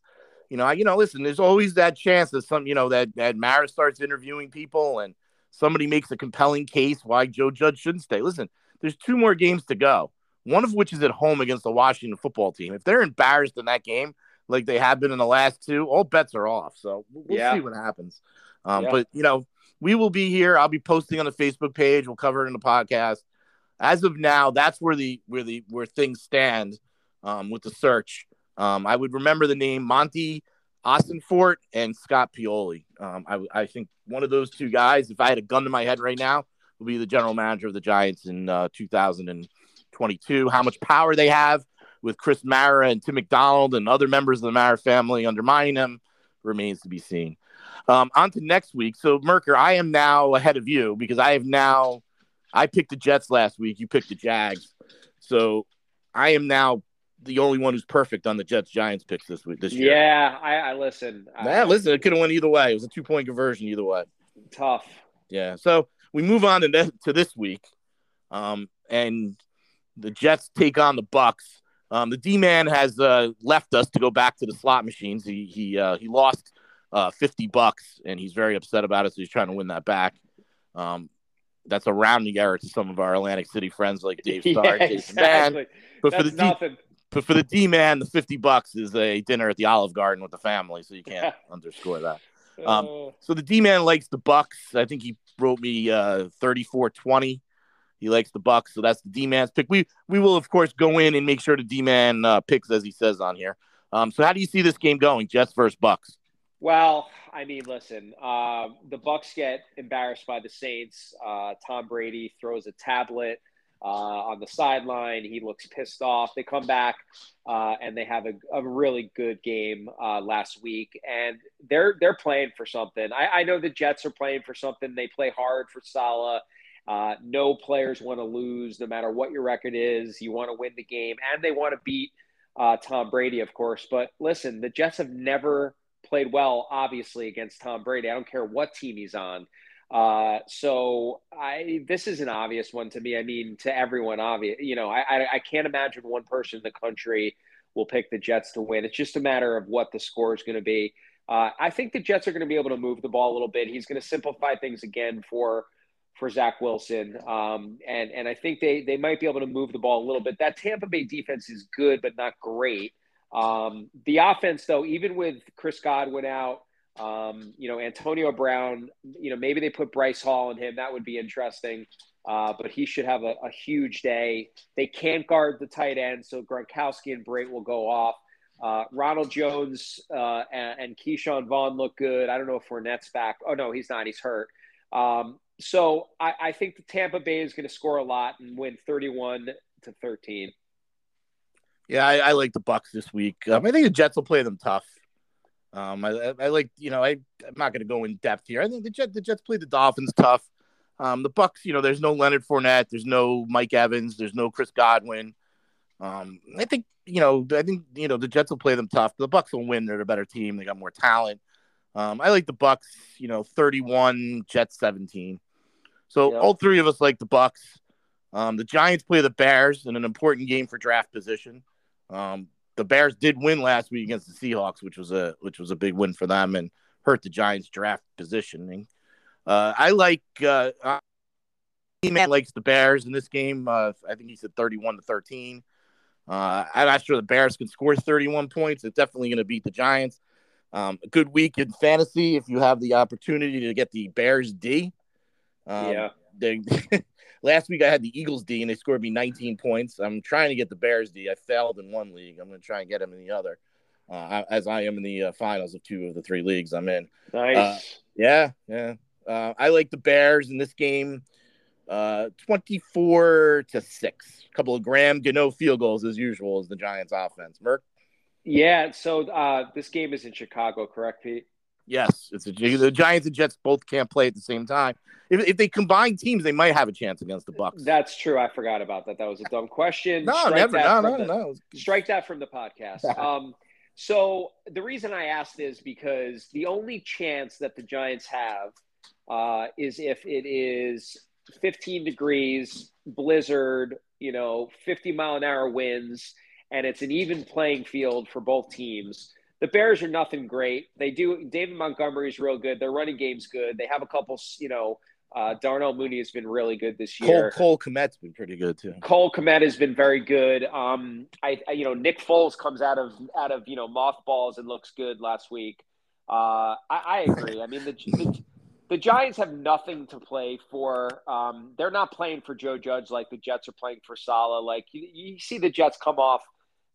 You know, I, you know, listen, there's always that chance that some, you know, that, that Mara starts interviewing people and somebody makes a compelling case why Joe Judge shouldn't stay. Listen, there's two more games to go, one of which is at home against the Washington football team. If they're embarrassed in that game, like they have been in the last two, all bets are off. So we'll yeah. see what happens. Um, yeah. But, you know, we will be here. I'll be posting on the Facebook page. We'll cover it in the podcast. As of now, that's where the where the where things stand um, with the search. Um, I would remember the name Monty Austinfort and Scott Pioli. Um, I, I think one of those two guys, if I had a gun to my head right now, will be the general manager of the Giants in uh, two thousand twenty-two. How much power they have with Chris Mara and Tim McDonald and other members of the Mara family undermining them remains to be seen. Um, on to next week. So, Merker, I am now ahead of you because I have now – I picked the Jets last week. You picked the Jags. So, I am now the only one who's perfect on the Jets-Giants picks this week. This year. Yeah, I, I listen. Yeah, I, listen, it could have went either way. It was a two-point conversion either way. Tough. Yeah, so we move on to, ne- to this week, um, and the Jets take on the Bucks. Um, the D-man has uh, left us to go back to the slot machines. He he uh, he lost uh, fifty bucks, and he's very upset about it, so he's trying to win that back. Um, that's a rounding error to some of our Atlantic City friends like Dave Starr. Yeah, exactly. But that's for the nothing. D- but for the D-man, the fifty bucks is a dinner at the Olive Garden with the family, so you can't underscore that. Um, oh. So the D-man likes the Bucks. I think he wrote me uh, thirty-four twenty. He likes the Bucks, so that's the D-man's pick. We we will, of course, go in and make sure the D-man uh, picks, as he says on here. Um, so how do you see this game going, Jets versus Bucks? Well, I mean, listen, uh, the Bucks get embarrassed by the Saints. Uh, Tom Brady throws a tablet uh, on the sideline. He looks pissed off. They come back, uh, and they have a, a really good game uh, last week, and they're they're playing for something. I, I know the Jets are playing for something. They play hard for Saleh. Uh, no players want to lose, no matter what your record is. You want to win the game, and they want to beat uh, Tom Brady, of course. But listen, the Jets have never played well, obviously, against Tom Brady. I don't care what team he's on. Uh, so I, this is an obvious one to me. I mean, to everyone, obvious. You know, I, I, I can't imagine one person in the country will pick the Jets to win. It's just a matter of what the score is going to be. Uh, I think the Jets are going to be able to move the ball a little bit. He's going to simplify things again for – for Zach Wilson. Um, and, and I think they, they might be able to move the ball a little bit. That Tampa Bay defense is good, but not great. Um, the offense though, even with Chris Godwin out, um, you know, Antonio Brown, you know, maybe they put Bryce Hall in him. That would be interesting. Uh, but he should have a, a huge day. They can't guard the tight end. So Gronkowski and Brate will go off. Uh, Ronald Jones uh, and, and Keyshawn Vaughn look good. I don't know if Fournette's back. Oh no, he's not. He's hurt. Um, So I, I think the Tampa Bay is going to score a lot and win thirty-one to thirteen. Yeah, I, I like the Bucks this week. Um, I think the Jets will play them tough. Um, I, I like, you know, I, I'm not going to go in depth here. I think the Jets, the Jets play the Dolphins tough. Um, the Bucks, you know, there's no Leonard Fournette, there's no Mike Evans, there's no Chris Godwin. Um, I think, you know, I think you know the Jets will play them tough. The Bucks will win. They're the better team. They got more talent. Um, I like the Bucks. You know, thirty-one, Jets seventeen. So yep. All three of us like the Bucks. Um, the Giants play the Bears in an important game for draft position. Um, the Bears did win last week against the Seahawks, which was a which was a big win for them and hurt the Giants' draft positioning. Uh, I like uh, uh, man likes the Bears in this game. Uh, I think he said thirty-one to thirteen. Uh, I'm not sure the Bears can score thirty-one points. It's definitely going to beat the Giants. Um, a good week in fantasy if you have the opportunity to get the Bears D. Um, yeah. They, last week I had the Eagles D and they scored me nineteen points. I'm trying to get the Bears D. I failed in one league. I'm going to try and get them in the other, uh, as I am in the uh, finals of two of the three leagues I'm in. Nice. Uh, yeah, yeah. Uh, I like the Bears in this game. uh, twenty-four to six. A couple of Graham Gano field goals as usual is the Giants offense. Merk? Yeah, so uh, this game is in Chicago, correct, Pete? Yes, it's a, the Giants and Jets both can't play at the same time. If, if they combine teams, they might have a chance against the Bucs. That's true. I forgot about that. That was a dumb question. No, strike never. No, no, the, no. Strike that from the podcast. um, so the reason I asked is because the only chance that the Giants have uh, is if it is fifteen degrees, blizzard, you know, fifty mile an hour winds, and it's an even playing field for both teams. The Bears are nothing great. They do. David Montgomery's real good. Their running game's good. They have a couple, you know, uh, Darnell Mooney has been really good this year. Cole, Cole Kmet's been pretty good too. Cole Kmet has been very good. Um, I, I, you know, Nick Foles comes out of, out of, you know, mothballs and looks good last week. Uh, I, I agree. I mean, the, the, the Giants have nothing to play for. Um, they're not playing for Joe Judge like the Jets are playing for Saleh. Like you, you see the Jets come off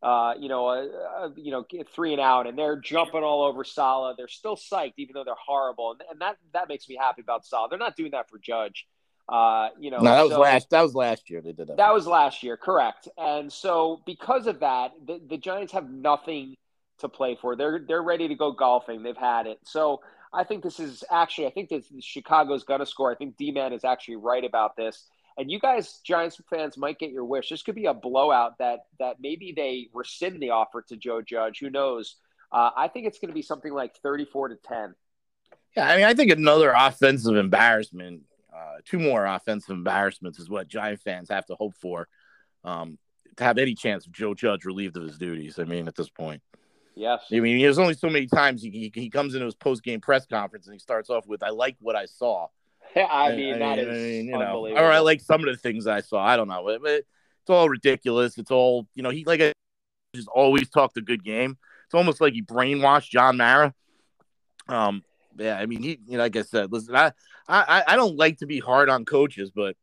Uh, you know, uh, you know, three and out, and they're jumping all over Saleh. They're still psyched, even though they're horrible, and, and that that makes me happy about Saleh. They're not doing that for Judge. Uh, you know, no, that was so, last. That was last year they did that. That was last year, correct? And so, because of that, the, the Giants have nothing to play for. They're they're ready to go golfing. They've had it. So I think this is actually. I think this Chicago's gonna score. I think D-Man is actually right about this. And you guys, Giants fans, might get your wish. This could be a blowout that that maybe they rescind the offer to Joe Judge. Who knows? Uh, I think it's going to be something like thirty-four to ten. Yeah, I mean, I think another offensive embarrassment, uh, two more offensive embarrassments is what Giant fans have to hope for um, to have any chance of Joe Judge relieved of his duties, I mean, at this point. Yes. I mean, there's only so many times he, he, he comes into his post-game press conference and he starts off with, I like what I saw. I mean, I, that I, is I mean, you unbelievable. Know, or I like some of the things I saw. I don't know. It, it, it's all ridiculous. It's all, you know, he like I just always talked a good game. It's almost like he brainwashed John Mara. Um, yeah, I mean, he, you know, like I said, listen, I, I, I don't like to be hard on coaches, but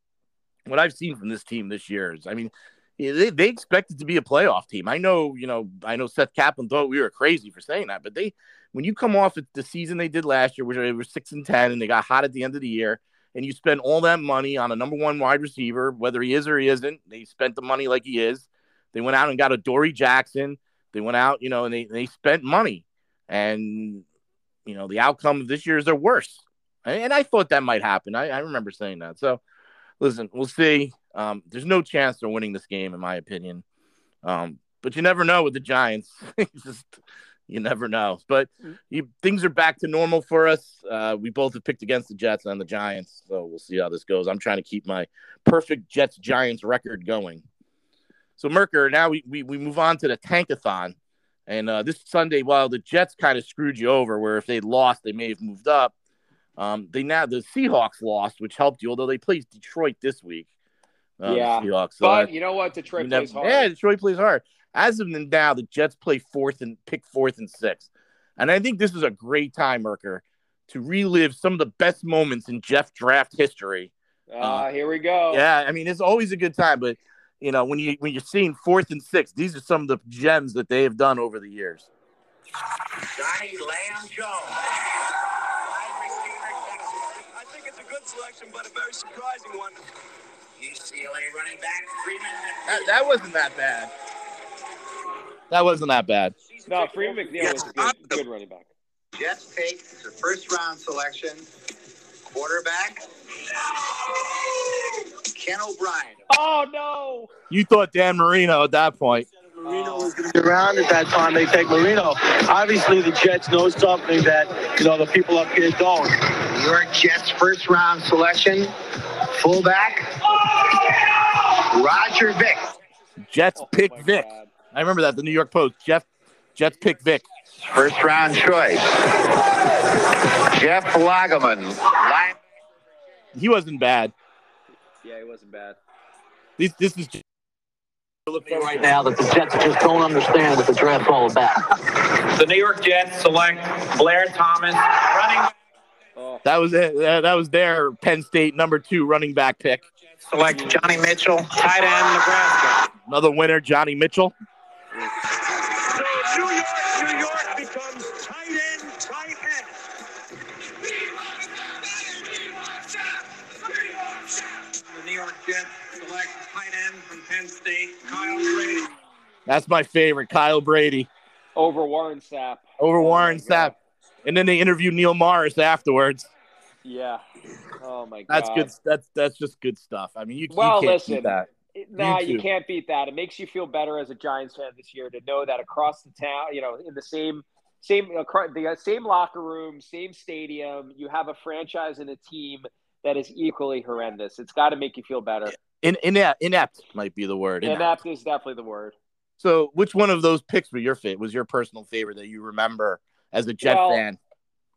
what I've seen from this team this year is, I mean, they, they expected to be a playoff team. I know, you know, I know Seth Kaplan thought we were crazy for saying that, but they, when you come off the season they did last year, where they were six and ten, and they got hot at the end of the year, and you spend all that money on a number one wide receiver, whether he is or he isn't, they spent the money like he is. They went out and got a Dory Jackson. They went out, you know, and they they spent money, and you know the outcome of this year is they're worse. And, and I thought that might happen. I, I remember saying that. So listen, we'll see. Um, there's no chance they're winning this game, in my opinion. Um, but you never know with the Giants. Just you never know. But you, things are back to normal for us. Uh, we both have picked against the Jets and the Giants, so we'll see how this goes. I'm trying to keep my perfect Jets-Giants record going. So, Merker, now we, we, we move on to the Tankathon. And uh, this Sunday, while the Jets kind of screwed you over, where if they lost, they may have moved up. Um, they now the Seahawks lost, which helped you, although they played Detroit this week. Um, yeah, Seahawks. So but I, you know what? Detroit plays never, hard. Yeah, Detroit plays hard. As of now, the Jets play fourth and pick fourth and sixth. And I think this is a great time, Merker, to relive some of the best moments in Jeff draft history. Ah, uh, um, here we go. Yeah, I mean, it's always a good time. But, you know, when, you, when you're seeing fourth and sixth, these are some of the gems that they have done over the years. Johnny Lamb Jones. Selection, but a very surprising one. U C L A running back, Freeman. That, that wasn't that bad. That wasn't that bad. No, Freeman McNeil yes, was a good, good running back. Jets take the first round selection. Quarterback. Ken O'Brien. Oh, no. You thought Dan Marino at that point. Marino was going to be around at that time. They take Marino. Obviously, the Jets know something that, you know, the people up here don't. New York Jets first round selection, fullback, oh, no! Roger Vick. Jets oh, pick Vick. God. I remember that, the New York Post. Jeff, Jets pick Vick. First round choice. Jeff Lagerman. He wasn't bad. Yeah, he wasn't bad. This, this is just right now that the Jets just don't understand what the draft's all about. The New York Jets select Blair Thomas, running back. Oh. That was it. That was their Penn State number two running back pick. Select Johnny Mitchell, tight end, Nebraska. Another winner, Johnny Mitchell. So New York, New York becomes tight end, tight end. New Jets select tight end from Penn State, Kyle Brady. That's my favorite, Kyle Brady. Over Warren Sapp. Over oh Warren Sapp. And then they interviewed Neil Morris afterwards. Yeah. Oh, my God. That's good. That's that's just good stuff. I mean, you, well, you can't listen, beat that. Nah, you, you can't beat that. It makes you feel better as a Giants fan this year to know that across the town, you know, in the same same the same locker room, same stadium, you have a franchise and a team that is equally horrendous. It's got to make you feel better. In, inept, inept might be the word. Inept. inept is definitely the word. So, which one of those picks were your favorite? Was your personal favorite that you remember as a Jet well, fan?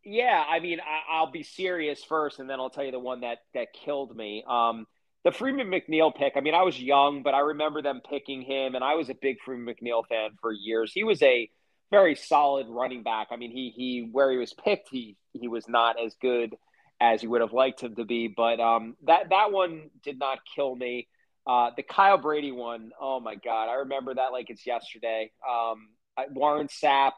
Yeah, I mean, I, I'll be serious first, and then I'll tell you the one that that killed me. Um, the Freeman McNeil pick. I mean, I was young, but I remember them picking him, and I was a big Freeman McNeil fan for years. He was a very solid running back. I mean, he he where he was picked, he he was not as good as you would have liked him to be, but um, that that one did not kill me. Uh, the Kyle Brady one, oh my God, I remember that like it's yesterday. Um, I, Warren Sapp,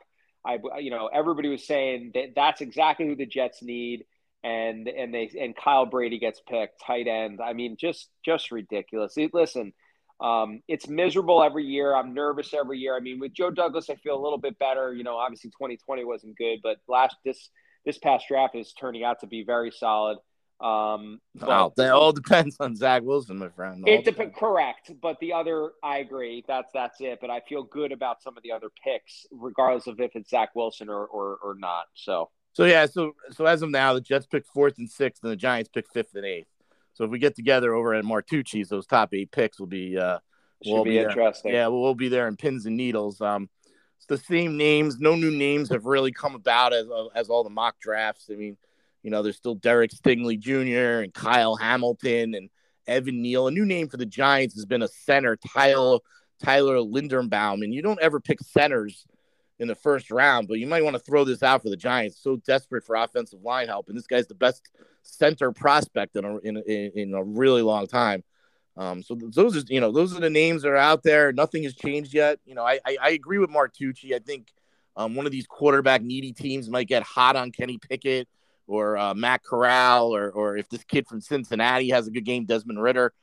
I you know everybody was saying that that's exactly who the Jets need, and and they and Kyle Brady gets picked, tight end. I mean, just just ridiculous. It, listen, um, it's miserable every year. I'm nervous every year. I mean, with Joe Douglas, I feel a little bit better. You know, obviously twenty twenty wasn't good, but last this this past draft is turning out to be very solid. Um, but oh, that all depends on Zach Wilson, my friend. All it depends, correct. But the other, I agree. That's that's it. But I feel good about some of the other picks, regardless of if it's Zach Wilson or or, or not. So, so yeah. So so as of now, the Jets pick fourth and sixth, and the Giants pick fifth and eighth. So if we get together over at Martucci's, those top eight picks will be uh, will be, be interesting. There. Yeah, we'll be there in pins and needles. Um, it's the same names. No new names have really come about as as all the mock drafts. I mean. You know, there's still Derek Stingley Junior and Kyle Hamilton and Evan Neal. A new name for the Giants has been a center, Tyler, Tyler Linderbaum. And you don't ever pick centers in the first round, but you might want to throw this out for the Giants. So desperate for offensive line help. And this guy's the best center prospect in a, in a, in a really long time. Um, so those are, you know, those are the names that are out there. Nothing has changed yet. You know, I, I, I agree with Martucci. I think um, one of these quarterback needy teams might get hot on Kenny Pickett. Or uh, Matt Corral, or or if this kid from Cincinnati has a good game, Desmond Ritter.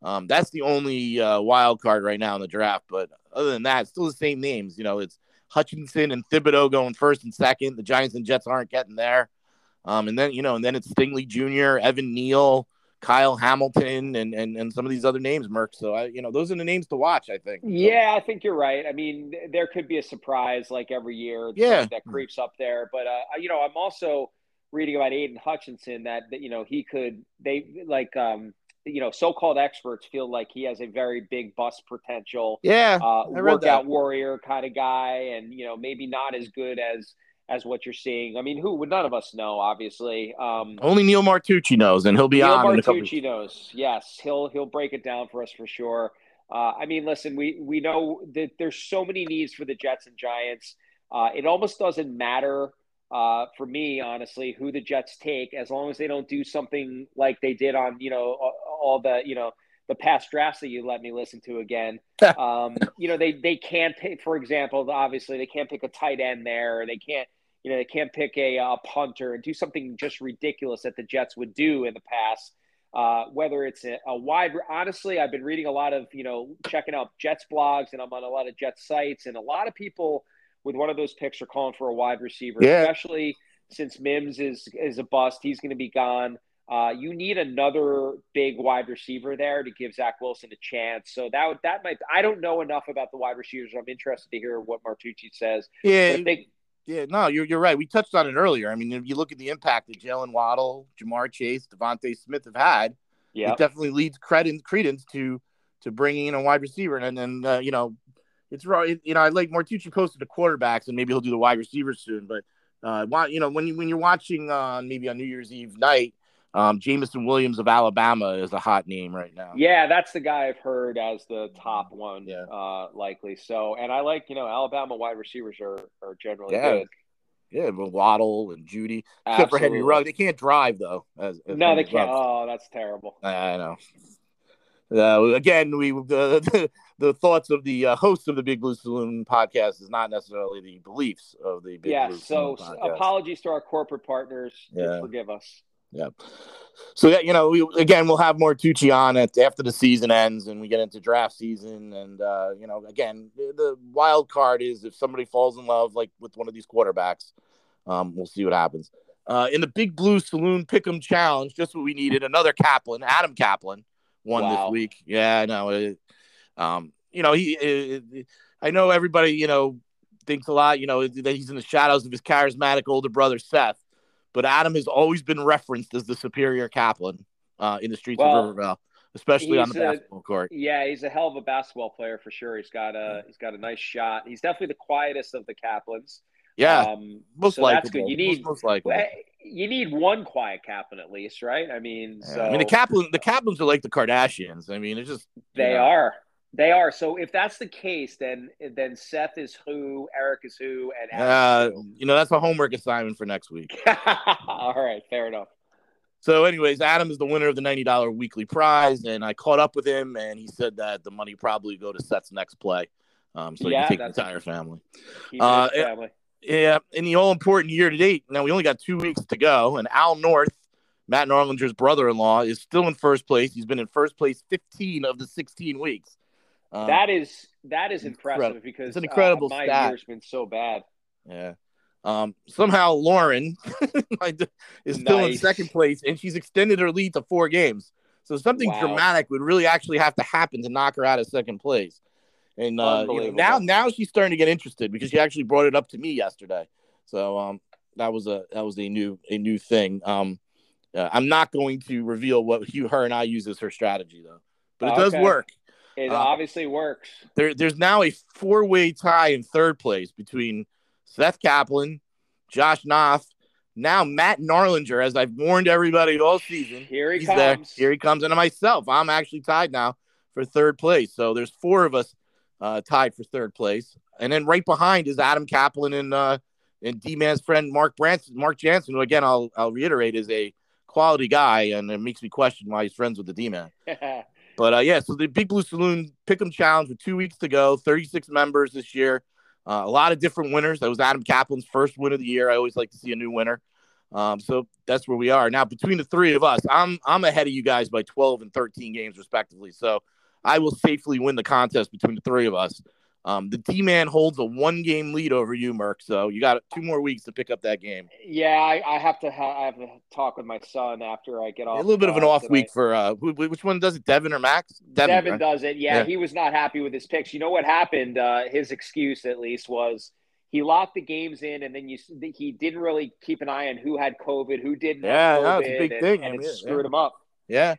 Um, that's the only uh, wild card right now in the draft. But other than that, it's still the same names. You know, it's Hutchinson and Thibodeau going first and second. The Giants and Jets aren't getting there. Um, and then you know, and then it's Stingley Junior, Evan Neal, Kyle Hamilton, and and and some of these other names, Merck. So I, you know, those are the names to watch. I think. Yeah, I think you're right. I mean, there could be a surprise like every year. Yeah. That creeps up there. But uh, you know, I'm also reading about Aiden Hutchinson that, that, you know, he could, they like, um, you know, so-called experts feel like he has a very big bust potential, yeah, uh, workout warrior kind of guy. And, you know, maybe not as good as, as what you're seeing. I mean, who would none of us know, obviously. Um, only Neil Martucci knows, and he'll be Neil on. Neil Martucci in knows. Yes. He'll, he'll break it down for us for sure. Uh, I mean, listen, we, we know that there's so many needs for the Jets and Giants. Uh, it almost doesn't matter Uh, for me, honestly, who the Jets take, as long as they don't do something like they did on, you know, all the, you know, the past drafts that you let me listen to again. Um, you know, they, they can't pick, for example, obviously they can't pick a tight end there. Or they can't, you know, they can't pick a, a punter and do something just ridiculous that the Jets would do in the past. Uh, whether it's a, a wide, honestly, I've been reading a lot of, you know, checking out Jets blogs, and I'm on a lot of Jets sites, and a lot of people with one of those picks are calling for a wide receiver, yeah. Especially since Mims is is a bust. He's going to be gone. Uh, you need another big wide receiver there to give Zach Wilson a chance. So that that might – I don't know enough about the wide receivers. I'm interested to hear what Martucci says. Yeah, they, yeah. No, you're, you're right. We touched on it earlier. I mean, if you look at the impact that Jalen Waddle, Ja'Marr Chase, DeVonta Smith have had, yeah. It definitely leads credence, credence to to bringing in a wide receiver. And then, uh, you know – It's right, you know. I like Martucci posted the quarterbacks, and maybe he'll do the wide receivers soon. But uh, you know, when you when you're watching uh, maybe on New Year's Eve night, um, Jamison Williams of Alabama is a hot name right now. Yeah, that's the guy I've heard as the top one, yeah. uh, likely. So, and I like you know Alabama wide receivers are are generally yeah. good. Yeah, but Waddle and Judy, Absolutely. Except for Henry Ruggs, they can't drive though. As, as no, they can't. Rugs. Oh, that's terrible. I know. Uh, again, we uh, the, the thoughts of the uh, host of the Big Blue Saloon podcast is not necessarily the beliefs of the Big yeah, Blue so Saloon podcast. Yeah, so apologies to our corporate partners. Yeah. Forgive us. yeah. So that, you know, we, again, we'll have Martucci on at, after the season ends and we get into draft season. And, uh, you know, again, the, the wild card is if somebody falls in love, like with one of these quarterbacks, um, we'll see what happens. Uh, in the Big Blue Saloon Pick'em Challenge, just what we needed. Another Kaplan, Adam Kaplan, won wow. this week. Yeah, I know. It, um, you know, he. It, it, I know everybody, you know, thinks a lot, you know, that he's in the shadows of his charismatic older brother, Seth. But Adam has always been referenced as the superior Kaplan uh, in the streets well, of Rivervale, especially on the a, basketball court. Yeah, he's a hell of a basketball player for sure. He's got a he's got a nice shot. He's definitely the quietest of the Kaplans. Yeah, um, most so likely. That's good. You need most, most you need one quiet Kaplan at least, right? I mean, yeah. so, I mean the Kaplan the Kaplans are like the Kardashians. I mean, it's just they know. are. They are. So if that's the case, then then Seth is who, Eric is who, and Adam uh, is who. You know, that's my homework assignment for next week. All right, fair enough. So, anyways, Adam is the winner of the ninety dollars weekly prize, and I caught up with him, and he said that the money probably go to Seth's next play. Um, so yeah, you can take the entire family. Uh, family. Yeah, in the all important year to date. Now we only got two weeks to go, and Al North, Matt Norlinger's brother-in-law, is still in first place. He's been in first place fifteen of the sixteen weeks. Um, that is that is impressive incredible. because it's an incredible uh, my stat. year's been so bad. Yeah. Um, somehow Lauren is still nice. in second place, and she's extended her lead to four games. So something wow. dramatic would really actually have to happen to knock her out of second place. And uh, you know, now now she's starting to get interested because she actually brought it up to me yesterday. So um, that was a that was a new a new thing. Um, uh, I'm not going to reveal what you her and I use as her strategy though, but it does okay. work. It uh, obviously works. There, there's now a four-way tie in third place between Seth Kaplan, Josh Knopf, now Matt Narlinger, as I've warned everybody all season. Here he He's comes. There. Here he comes. And myself, I'm actually tied now for third place. So there's four of us uh, tied for third place. And then right behind is Adam Kaplan and uh, and D-Man's friend Mark Branson, Mark Jansen, who, again, I'll, I'll reiterate, is a quality guy, and it makes me question why he's friends with the D-Man. But, uh, yeah, so the Big Blue Saloon Pick'em Challenge with two weeks to go, thirty-six members this year, uh, a lot of different winners. That was Adam Kaplan's first win of the year. I always like to see a new winner. Um, so that's where we are. Now, between the three of us, I'm I'm ahead of you guys by twelve and thirteen games, respectively. So I will safely win the contest between the three of us. Um, the D-Man holds a one-game lead over you, Merck, so you got two more weeks to pick up that game. Yeah, I, I have to ha- I have to talk with my son after I get off. A little bit of an off week I... for uh, – which one does it, Devin or Max? Devin, Devin right? does it, yeah, yeah. He was not happy with his picks. You know what happened, uh, his excuse at least, was he locked the games in and then you he didn't really keep an eye on who had COVID, who didn't yeah, have COVID, no, it's a big and, thing. and I mean, it screwed yeah. him up. Yeah,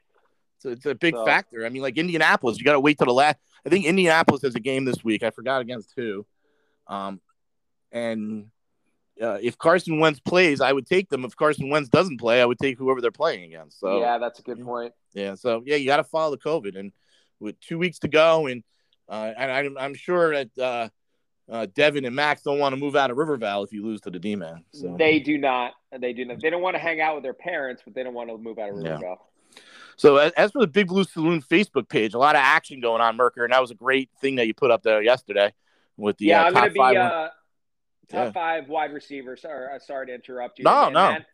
so it's a big so. factor. I mean, like Indianapolis, you got to wait till the last – I think Indianapolis has a game this week. I forgot against who. Um, and uh, if Carson Wentz plays, I would take them. If Carson Wentz doesn't play, I would take whoever they're playing against. So yeah, that's a good point. Yeah. So yeah, you got to follow the COVID, and with two weeks to go, and uh, and I'm, I'm sure that uh, uh, Devin and Max don't want to move out of Rivervale if you lose to the D-Man. So. They do not. They do not. They don't want to hang out with their parents, but they don't want to move out of Rivervale. Yeah. So as for the Big Blue Saloon Facebook page, a lot of action going on, Merker, and that was a great thing that you put up there yesterday with the yeah, uh, I'm top, be, five, uh, top yeah. five wide receivers. Or, uh, sorry to interrupt you. No, man. no. That,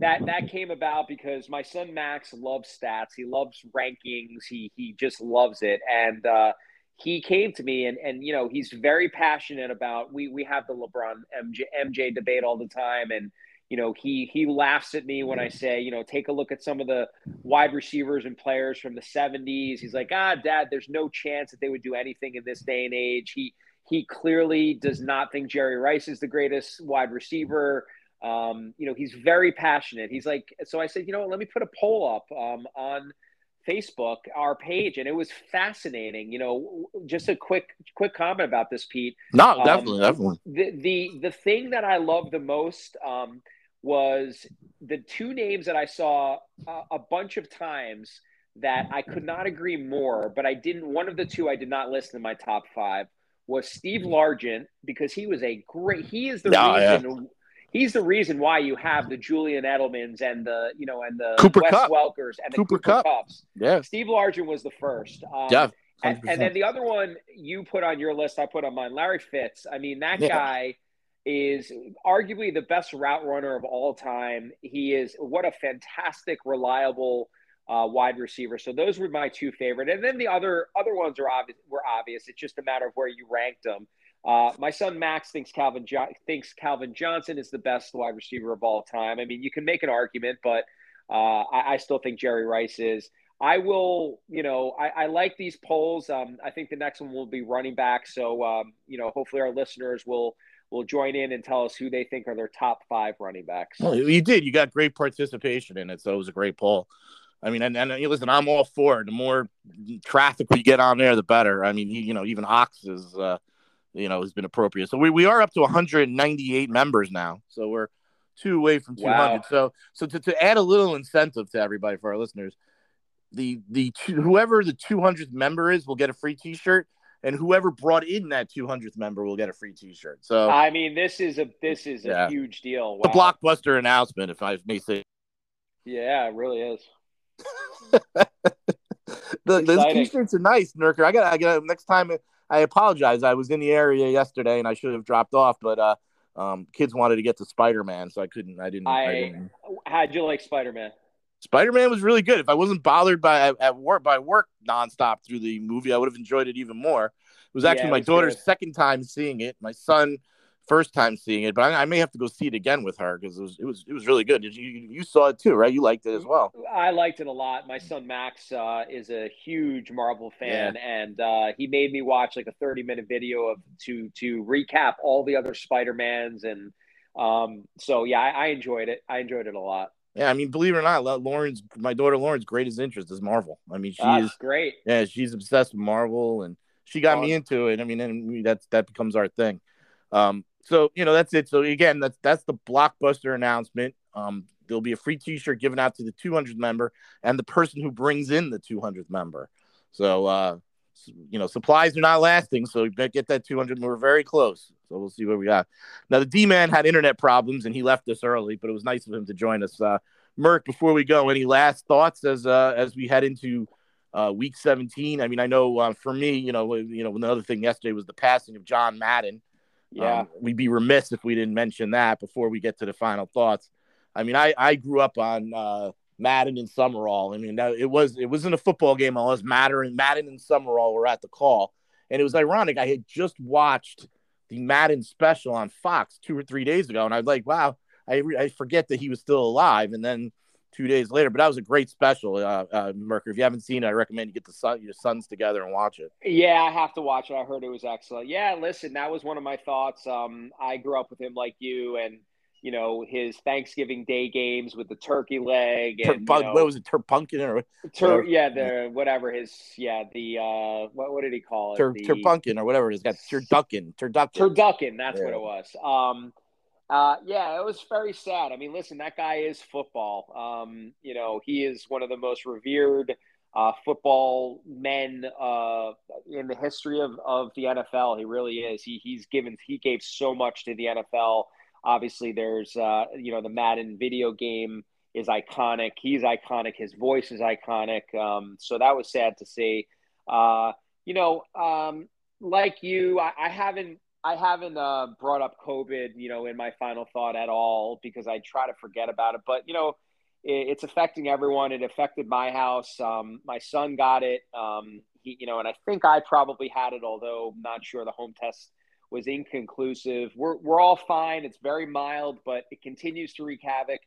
that that came about because my son Max loves stats. He loves rankings. He he just loves it, and uh, he came to me, and and you know he's very passionate about. We we have the LeBron M J M J debate all the time, and. You know, he he laughs at me when I say, you know, take a look at some of the wide receivers and players from the seventies. He's like, ah, Dad, there's no chance that they would do anything in this day and age. He he clearly does not think Jerry Rice is the greatest wide receiver. Um, you know, he's very passionate. He's like, so I said, you know, let me put a poll up um, on Facebook, our page, and it was fascinating. You know, just a quick quick comment about this, Pete. No, um, definitely, definitely. The, the, the thing that I love the most um, – was the two names that I saw a, a bunch of times that I could not agree more, but I didn't, one of the two I did not list in my top five was Steve Largent, because he was a great, he is the oh, reason, yeah. he's the reason why you have the Julian Edelmans and the, you know, and the Cooper Wes Cup. Welkers and the Cooper, Cooper Cup. Cups. Yeah. Steve Largent was the first. Um, yeah, and, and then the other one you put on your list, I put on mine, Larry Fitz. I mean, that yeah. guy is arguably the best route runner of all time. He is what a fantastic, reliable uh, wide receiver. So those were my two favorite. And then the other other ones are obvious, were obvious. It's just a matter of where you ranked them. Uh, my son Max thinks Calvin jo- thinks Calvin Johnson is the best wide receiver of all time. I mean, you can make an argument, but uh, I, I still think Jerry Rice is. I will, you know, I, I like these polls. Um, I think the next one will be running back. So, um, you know, hopefully our listeners will will join in and tell us who they think are their top five running backs. Well, you did. You got great participation in it, so it was a great poll. I mean, and, and listen, I'm all for it. The more traffic we get on there, the better. I mean, you, you know, even Ox is, uh, you know, has been appropriate. So we, we are up to one hundred ninety-eight members now. So we're two away from two hundred. Wow. So so to, to add a little incentive to everybody for our listeners, the the whoever the two hundredth member is will get a free T-shirt, and whoever brought in that two hundredth member will get a free T-shirt. So I mean, this is a this is yeah. a huge deal. Wow. A blockbuster announcement, if I may say. Yeah, it really is. the, those T-shirts are nice, Merker. I got I got next time. I apologize. I was in the area yesterday, and I should have dropped off, but. uh Um, kids wanted to get to Spider-Man, so I couldn't. I didn't. I, I didn't. How'd you like Spider-Man? Spider-Man was really good. If I wasn't bothered by at work by work nonstop through the movie, I would have enjoyed it even more. It was actually yeah, it my was daughter's good. second time seeing it, my son first time seeing it, but I, I may have to go see it again with her because it was it was it was really good. Did you you saw it too, right? You liked it as well. I liked it a lot. My son Max uh, is a huge Marvel fan, yeah. and uh, he made me watch like a thirty minute video of to to recap all the other Spider-Mans, and um, so yeah, I, I enjoyed it. I enjoyed it a lot. Yeah, I mean, believe it or not, Lauren's my daughter Lauren's greatest interest is Marvel. I mean, she uh, is great. Yeah, she's obsessed with Marvel, and she got awesome. me into it. I mean, and that's that becomes our thing. Um, So, you know, that's it. So, again, that's, that's the blockbuster announcement. Um, there'll be a free T-shirt given out to the two hundredth member and the person who brings in the two hundredth member. So, uh, you know, supplies are not lasting, so we better get that two hundred. We're very close, so we'll see what we got. Now, the D-Man had internet problems, and he left us early, but it was nice of him to join us. Uh, Merck, before we go, any last thoughts as uh, as we head into uh, Week seventeen? I mean, I know uh, for me, you know, you know, another thing yesterday was the passing of John Madden. Yeah, um, we'd be remiss if we didn't mention that before we get to the final thoughts. I mean, I, I grew up on uh, Madden and Summerall. I mean, it was it wasn't a football game unless Madden Madden and Summerall were at the call, and it was ironic. I had just watched the Madden special on Fox two or three days ago, and I was like, wow, I I forget that he was still alive. And then two days later, but that was a great special, uh, uh, Merker. If you haven't seen it, I recommend you get the son, your sons together and watch it. Yeah, I have to watch it. I heard it was excellent. Yeah, listen, that was one of my thoughts. Um, I grew up with him like you, and you know his Thanksgiving Day games with the turkey leg and Tur- you know, what was it, turpunkin or tur- yeah, the whatever his yeah the uh, what what did he call it, tur- the, turpunkin or whatever it is, got turducken, turducken, turducken. That's yeah. what it was. Um. Uh, yeah, it was very sad. I mean, listen, that guy is football. Um, you know, he is one of the most revered uh, football men uh, in the history of, of the N F L. He really is. He he's given he gave so much to the N F L. Obviously, there's uh, you know the Madden video game is iconic. He's iconic. His voice is iconic. Um, so that was sad to see. Uh, you know, um, like you, I, I haven't. I haven't uh, brought up COVID, you know, in my final thought at all because I try to forget about it. But, you know, it, it's affecting everyone. It affected my house. Um, my son got it, um, he, you know, and I think I probably had it, although I'm not sure. The home test was inconclusive. We're we're all fine. It's very mild, but it continues to wreak havoc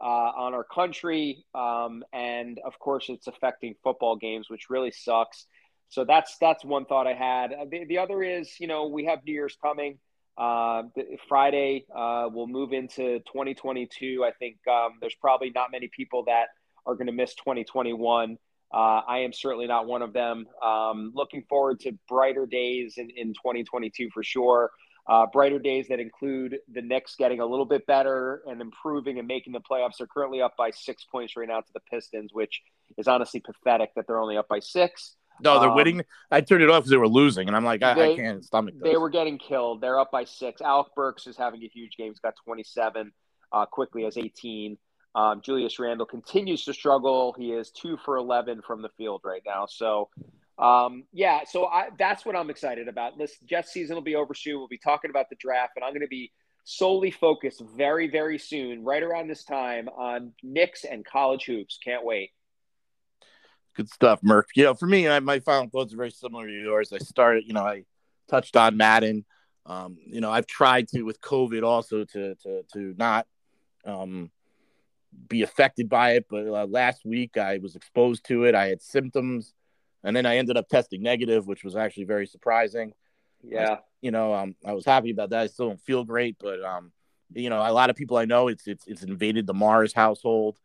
uh, on our country. Um, and, of course, it's affecting football games, which really sucks. So that's that's one thought I had. The, the other is, you know, we have New Year's coming. Uh, Friday, uh, we'll move into twenty twenty-two. I think um, there's probably not many people that are going to miss twenty twenty-one. Uh, I am certainly not one of them. Um, looking forward to brighter days in, in twenty twenty-two for sure. Uh, brighter days that include the Knicks getting a little bit better and improving and making the playoffs. They're currently up by six points right now to the Pistons, which is honestly pathetic that they're only up by six. No, they're um, winning. I turned it off because they were losing, and I'm like, I, they, I can't stomach this. They were getting killed. They're up by six. Alec Burks is having a huge game. He's got twenty-seven. Uh, quickly has eighteen. Um, Julius Randle continues to struggle. He is two for eleven from the field right now. So, um, yeah, so I, that's what I'm excited about. Listen, Jets season will be over soon. We'll be talking about the draft, and I'm going to be solely focused very, very soon, right around this time, on Knicks and college hoops. Can't wait. Good stuff, Merk. You know, for me, I, my final thoughts are very similar to yours. I started, you know, I touched on Madden. Um, you know, I've tried to, with COVID also, to to to not um, be affected by it. But uh, last week I was exposed to it. I had symptoms, and then I ended up testing negative, which was actually very surprising. Yeah. I, you know, um, I was happy about that. I still don't feel great, but, um, you know, a lot of people I know, it's it's it's invaded the Mars household.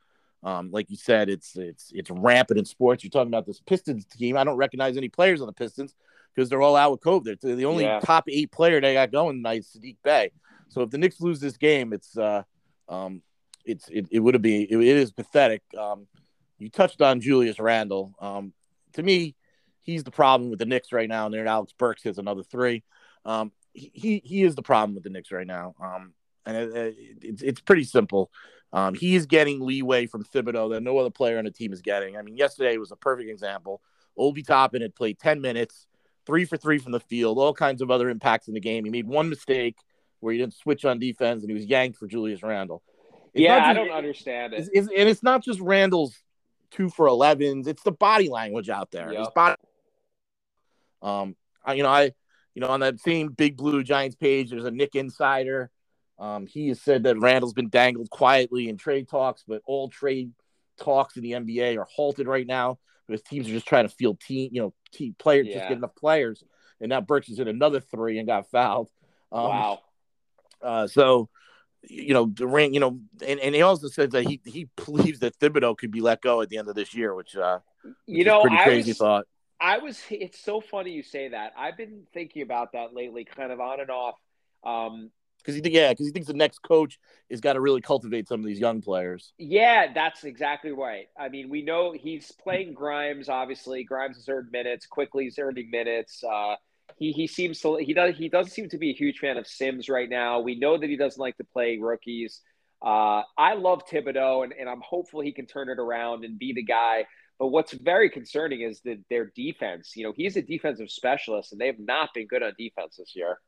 Um, like you said, it's it's it's rampant in sports. You're talking about this Pistons team. I don't recognize any players on the Pistons because they're all out with COVID. They're the only yeah. top eight player they got going tonight is Sadiq Bey. So if the Knicks lose this game, it's uh, um, it's it, it would have been it, it is pathetic. Um, you touched on Julius Randle. Um, to me, he's the problem with the Knicks right now. And then Alex Burks has another three. Um, he he is the problem with the Knicks right now. Um, and it, it, it's it's pretty simple. Um, he is getting leeway from Thibodeau that no other player on the team is getting. I mean, yesterday was a perfect example. Obi Toppin had played ten minutes, three for three from the field, all kinds of other impacts in the game. He made one mistake where he didn't switch on defense, and he was yanked for Julius Randle. It's yeah, just, I don't understand it. It's, it's, and it's not just Randle's two for elevens. It's the body language out there. Yep. His body. Um, I, you know, I, you know, on that same Big Blue Giants page, there's a Knick insider. Um, he has said that Randle's been dangled quietly in trade talks, but all trade talks in the N B A are halted right now because teams are just trying to field team, you know, team players yeah. just getting enough players. And now Burks is in another three and got fouled. Um, wow. Uh, so, you know, Durant, you know, and, and he also said that he he believes that Thibodeau could be let go at the end of this year, which uh, which you know, is pretty I crazy was... thought. I was – it's so funny you say that. I've been thinking about that lately, kind of on and off. Um, cause he think, yeah, because he thinks the next coach has got to really cultivate some of these young players. Yeah, that's exactly right. I mean, we know he's playing Grimes, obviously. Grimes has earned minutes. Quickly's earning minutes. Uh, he he seems to – he does he doesn't seem to be a huge fan of Sims right now. We know that he doesn't like to play rookies. Uh, I love Thibodeau, and, and I'm hopeful he can turn it around and be the guy – but what's very concerning is that their defense, you know, he's a defensive specialist and they have not been good on defense this year.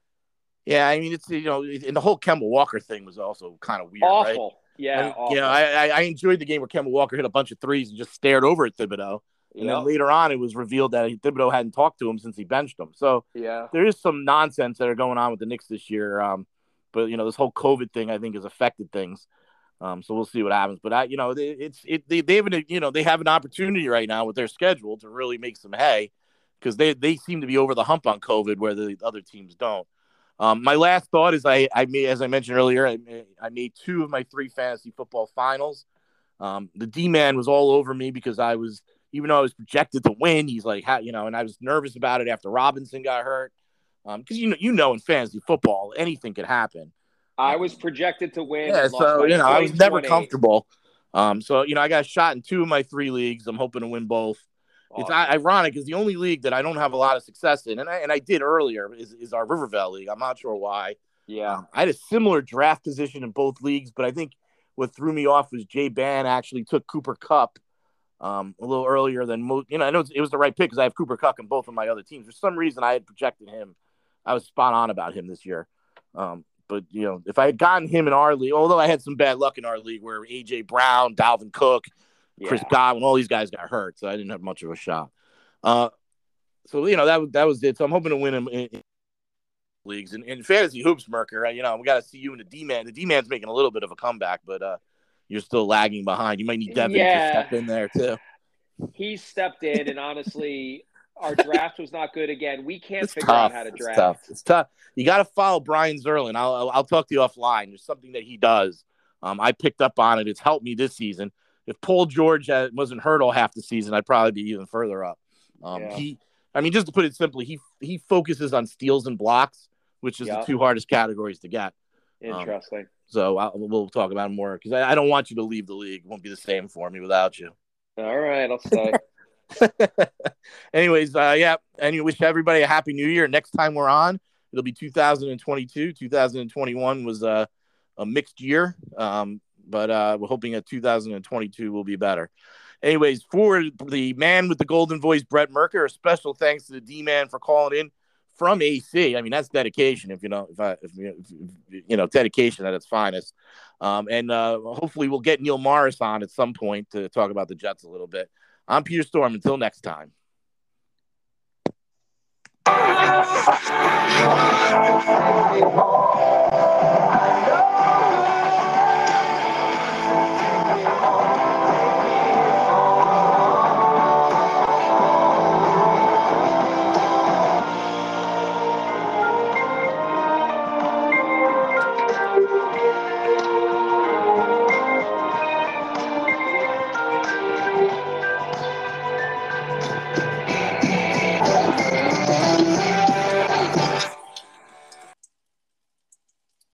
Yeah. I mean, it's, you know, and the whole Kemba Walker thing was also kind of weird. Awful. Right? Yeah. I mean, awful. You know, I, I enjoyed the game where Kemba Walker hit a bunch of threes and just stared over at Thibodeau. And yeah. then later on, it was revealed that Thibodeau hadn't talked to him since he benched him. So yeah, there is some nonsense that are going on with the Knicks this year. Um, but you know, this whole COVID thing, I think, has affected things. Um, so we'll see what happens, but I, you know, it, it's, it, they, they have an, you know, they have an opportunity right now with their schedule to really make some hay because they, they seem to be over the hump on COVID where the other teams don't. Um, my last thought is I, I made, as I mentioned earlier, I, I made two of my three fantasy football finals. Um, the D-man was all over me because I was, even though I was projected to win, he's like, how, you know, and I was nervous about it after Robinson got hurt. Um, cause you know, you know, in fantasy football, anything could happen. I was projected to win. Yeah, so, you know, I was never comfortable. Um, so, you know, I got shot in two of my three leagues. I'm hoping to win both. Awesome. It's ironic because the only league that I don't have a lot of success in, and I, and I did earlier, is, is our Rivervale League. I'm not sure why. Yeah. Um, I had a similar draft position in both leagues, but I think what threw me off was Jay Bann actually took Cooper Kupp um, a little earlier than most. You know, I know it was the right pick because I have Cooper Kupp in both of my other teams. For some reason, I had projected him. I was spot on about him this year. Um But, you know, if I had gotten him in our league, although I had some bad luck in our league where A J. Brown, Dalvin Cook, yeah. Chris Godwin, all these guys got hurt, so I didn't have much of a shot. Uh, so, you know, that, that was it. So I'm hoping to win in, in leagues. And in fantasy hoops, Merker, you know, we got to see you in the D-man. The D-man's making a little bit of a comeback, but uh, you're still lagging behind. You might need Devin yeah. to step in there, too. He stepped in, and honestly – our draft was not good again. We can't it's figure tough. out how to draft. It's tough. It's tough. You got to follow Brian Zerlin. I'll I'll talk to you offline. There's something that he does. Um, I picked up on it. It's helped me this season. If Paul George had, wasn't hurt all half the season, I'd probably be even further up. Um, yeah. He, I mean, just to put it simply, he he focuses on steals and blocks, which is yeah. the two hardest categories to get. Interesting. Um, so I'll, we'll talk about it more because I, I don't want you to leave the league. It won't be the same for me without you. All right, I'll stay. Anyways, uh, yeah, and you wish everybody a happy new year. Next time we're on, it'll be two thousand twenty-two. two thousand twenty-one was uh, a mixed year, um, but uh, we're hoping that two thousand twenty-two will be better. Anyways, for the man with the golden voice, Brett Merker, a special thanks to the D-man for calling in from A C. I mean, that's dedication. If you know, if I, if, if, you know, dedication at its finest. Um, and uh, hopefully we'll get Neil Morris on at some point to talk about the Jets a little bit. I'm Peter Storm. Until next time.